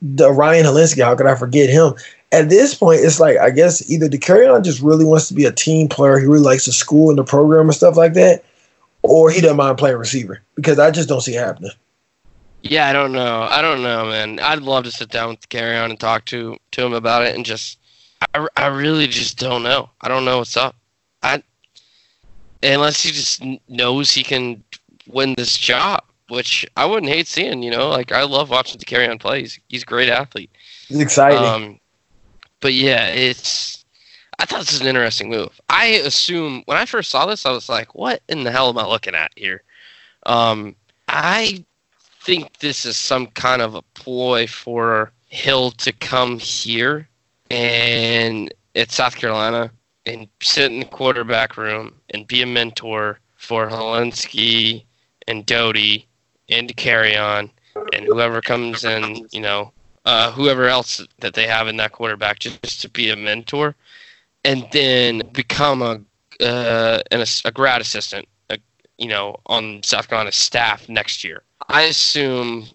the Ryan Hilinski. How could I forget him? At this point, it's like, I guess either the carry on just really wants to be a team player. He really likes the school and the program and stuff like that, or he doesn't mind playing receiver, because I just don't see it happening. Yeah, I don't know. I don't know, man. I'd love to sit down with Carry On and talk to, to him about it, and just I, I really just don't know. I don't know what's up. I unless he just knows he can win this job, which I wouldn't hate seeing. You know, like, I love watching the Carry On play. He's, he's a great athlete. He's exciting. Um, but yeah, it's. I thought this was an interesting move. I assume when I first saw this, I was like, "What in the hell am I looking at here?" Um, I. think this is some kind of a ploy for Hill to come here and at South Carolina and sit in the quarterback room and be a mentor for Hilinski and Doty and to Carry On and whoever comes in, you know, uh, whoever else that they have in that quarterback, just, just to be a mentor, and then become a uh, an, a grad assistant, a, you know, on South Carolina's staff next year. I assume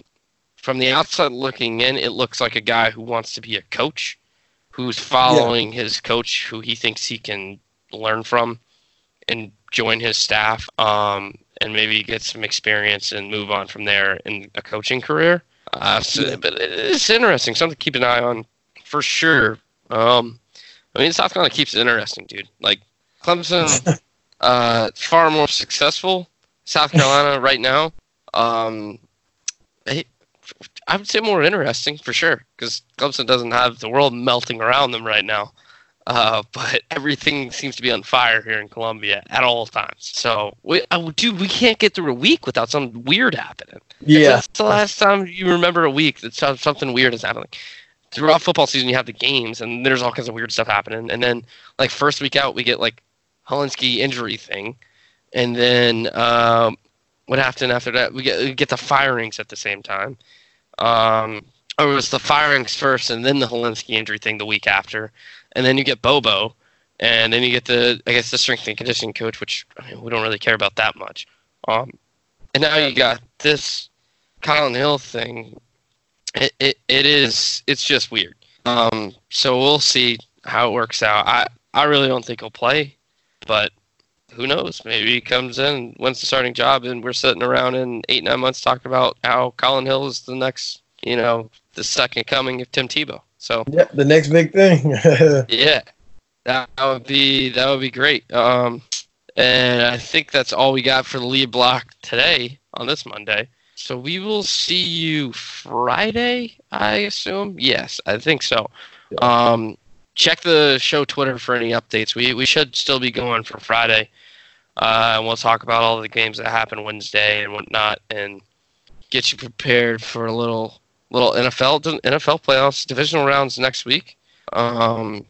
from the outside looking in, it looks like a guy who wants to be a coach, who's following yeah. his coach, who he thinks he can learn from and join his staff, um, and maybe get some experience and move on from there in a coaching career. Uh, so, but it's interesting. Something to keep an eye on for sure. Um, I mean, South Carolina keeps it interesting, dude. Like, Clemson, uh, far more successful. South Carolina right now. Um, I, I would say more interesting for sure, because Clemson doesn't have the world melting around them right now. Uh, but everything seems to be on fire here in Columbia at all times. So, we, oh, dude, we can't get through a week without something weird happening. Yeah. That's the last time you remember a week that something weird is happening. Throughout football season, you have the games, and there's all kinds of weird stuff happening. And then, like, first week out, we get, like, Hilinski injury thing. And then, um, what happened after that? We get we get the firings at the same time. Um, or it was the firings first and then the Hilinski injury thing the week after. And then you get Bobo. And then you get the, I guess, the strength and conditioning coach, which, I mean, we don't really care about that much. Um, and now you got this Colin Hill thing. It, it, it is, it's just weird. Um, so we'll see how it works out. I, I really don't think he'll play, but who knows? Maybe he comes in, wins the starting job, and we're sitting around in eight, nine months talking about how Colin Hill is the next, you know, the second coming of Tim Tebow. So yeah, the next big thing. yeah, that would be that would be great. Um, and I think that's all we got for the Lead Block today on this Monday. So we will see you Friday, I assume. Yes, I think so. Um, check the show Twitter for any updates. We we should still be going for Friday. Uh, and we'll talk about all the games that happen Wednesday and whatnot, and get you prepared for a little little N F L N F L playoffs, divisional rounds next week. Um,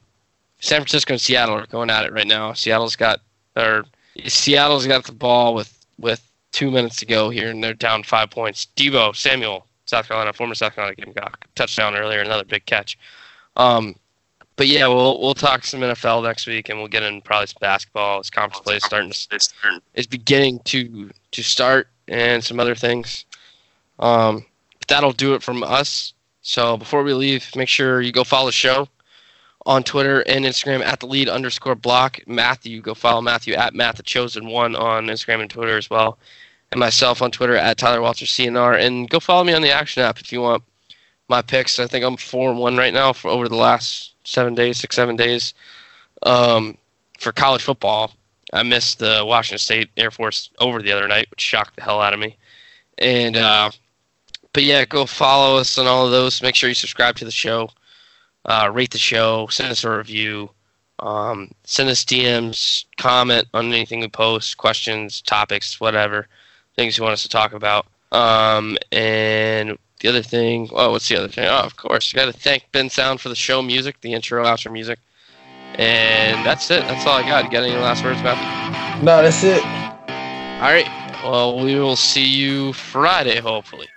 San Francisco and Seattle are going at it right now. Seattle's got or Seattle's got the ball with, with two minutes to go here, and they're down five points. Deebo Samuel, South Carolina, former South Carolina Gamecock, touchdown earlier, another big catch. Um, But yeah, we'll we'll talk some N F L next week, and we'll get in probably some basketball. As conference play is starting to it's beginning to to start, and some other things. Um, but that'll do it from us. So before we leave, make sure you go follow the show on Twitter and Instagram at the lead underscore block. Matthew, go follow Matthew at Matt the Chosen One on Instagram and Twitter as well, and myself on Twitter at Tyler Walters C N R. And go follow me on the Action app if you want my picks. I think I'm four and one right now for over the last. Seven days, six, seven days. Um, for college football, I missed the Washington State Air Force over the other night, which shocked the hell out of me. And uh, but yeah, go follow us on all of those. Make sure you subscribe to the show, uh, rate the show, send us a review, um, send us D Ms, comment on anything we post, questions, topics, whatever, things you want us to talk about. Um, and the other thing, oh, what's the other thing? Oh, of course, you got to thank Ben Sound for the show music, the intro, outro music. And that's it. That's all I got. You got any last words, Matt? No, that's it. All right. Well, we will see you Friday, hopefully.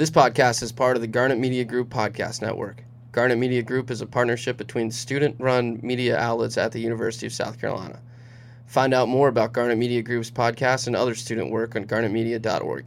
This podcast is part of the Garnet Media Group podcast network. Garnet Media Group is a partnership between student-run media outlets at the University of South Carolina. Find out more about Garnet Media Group's podcast and other student work on garnet media dot org.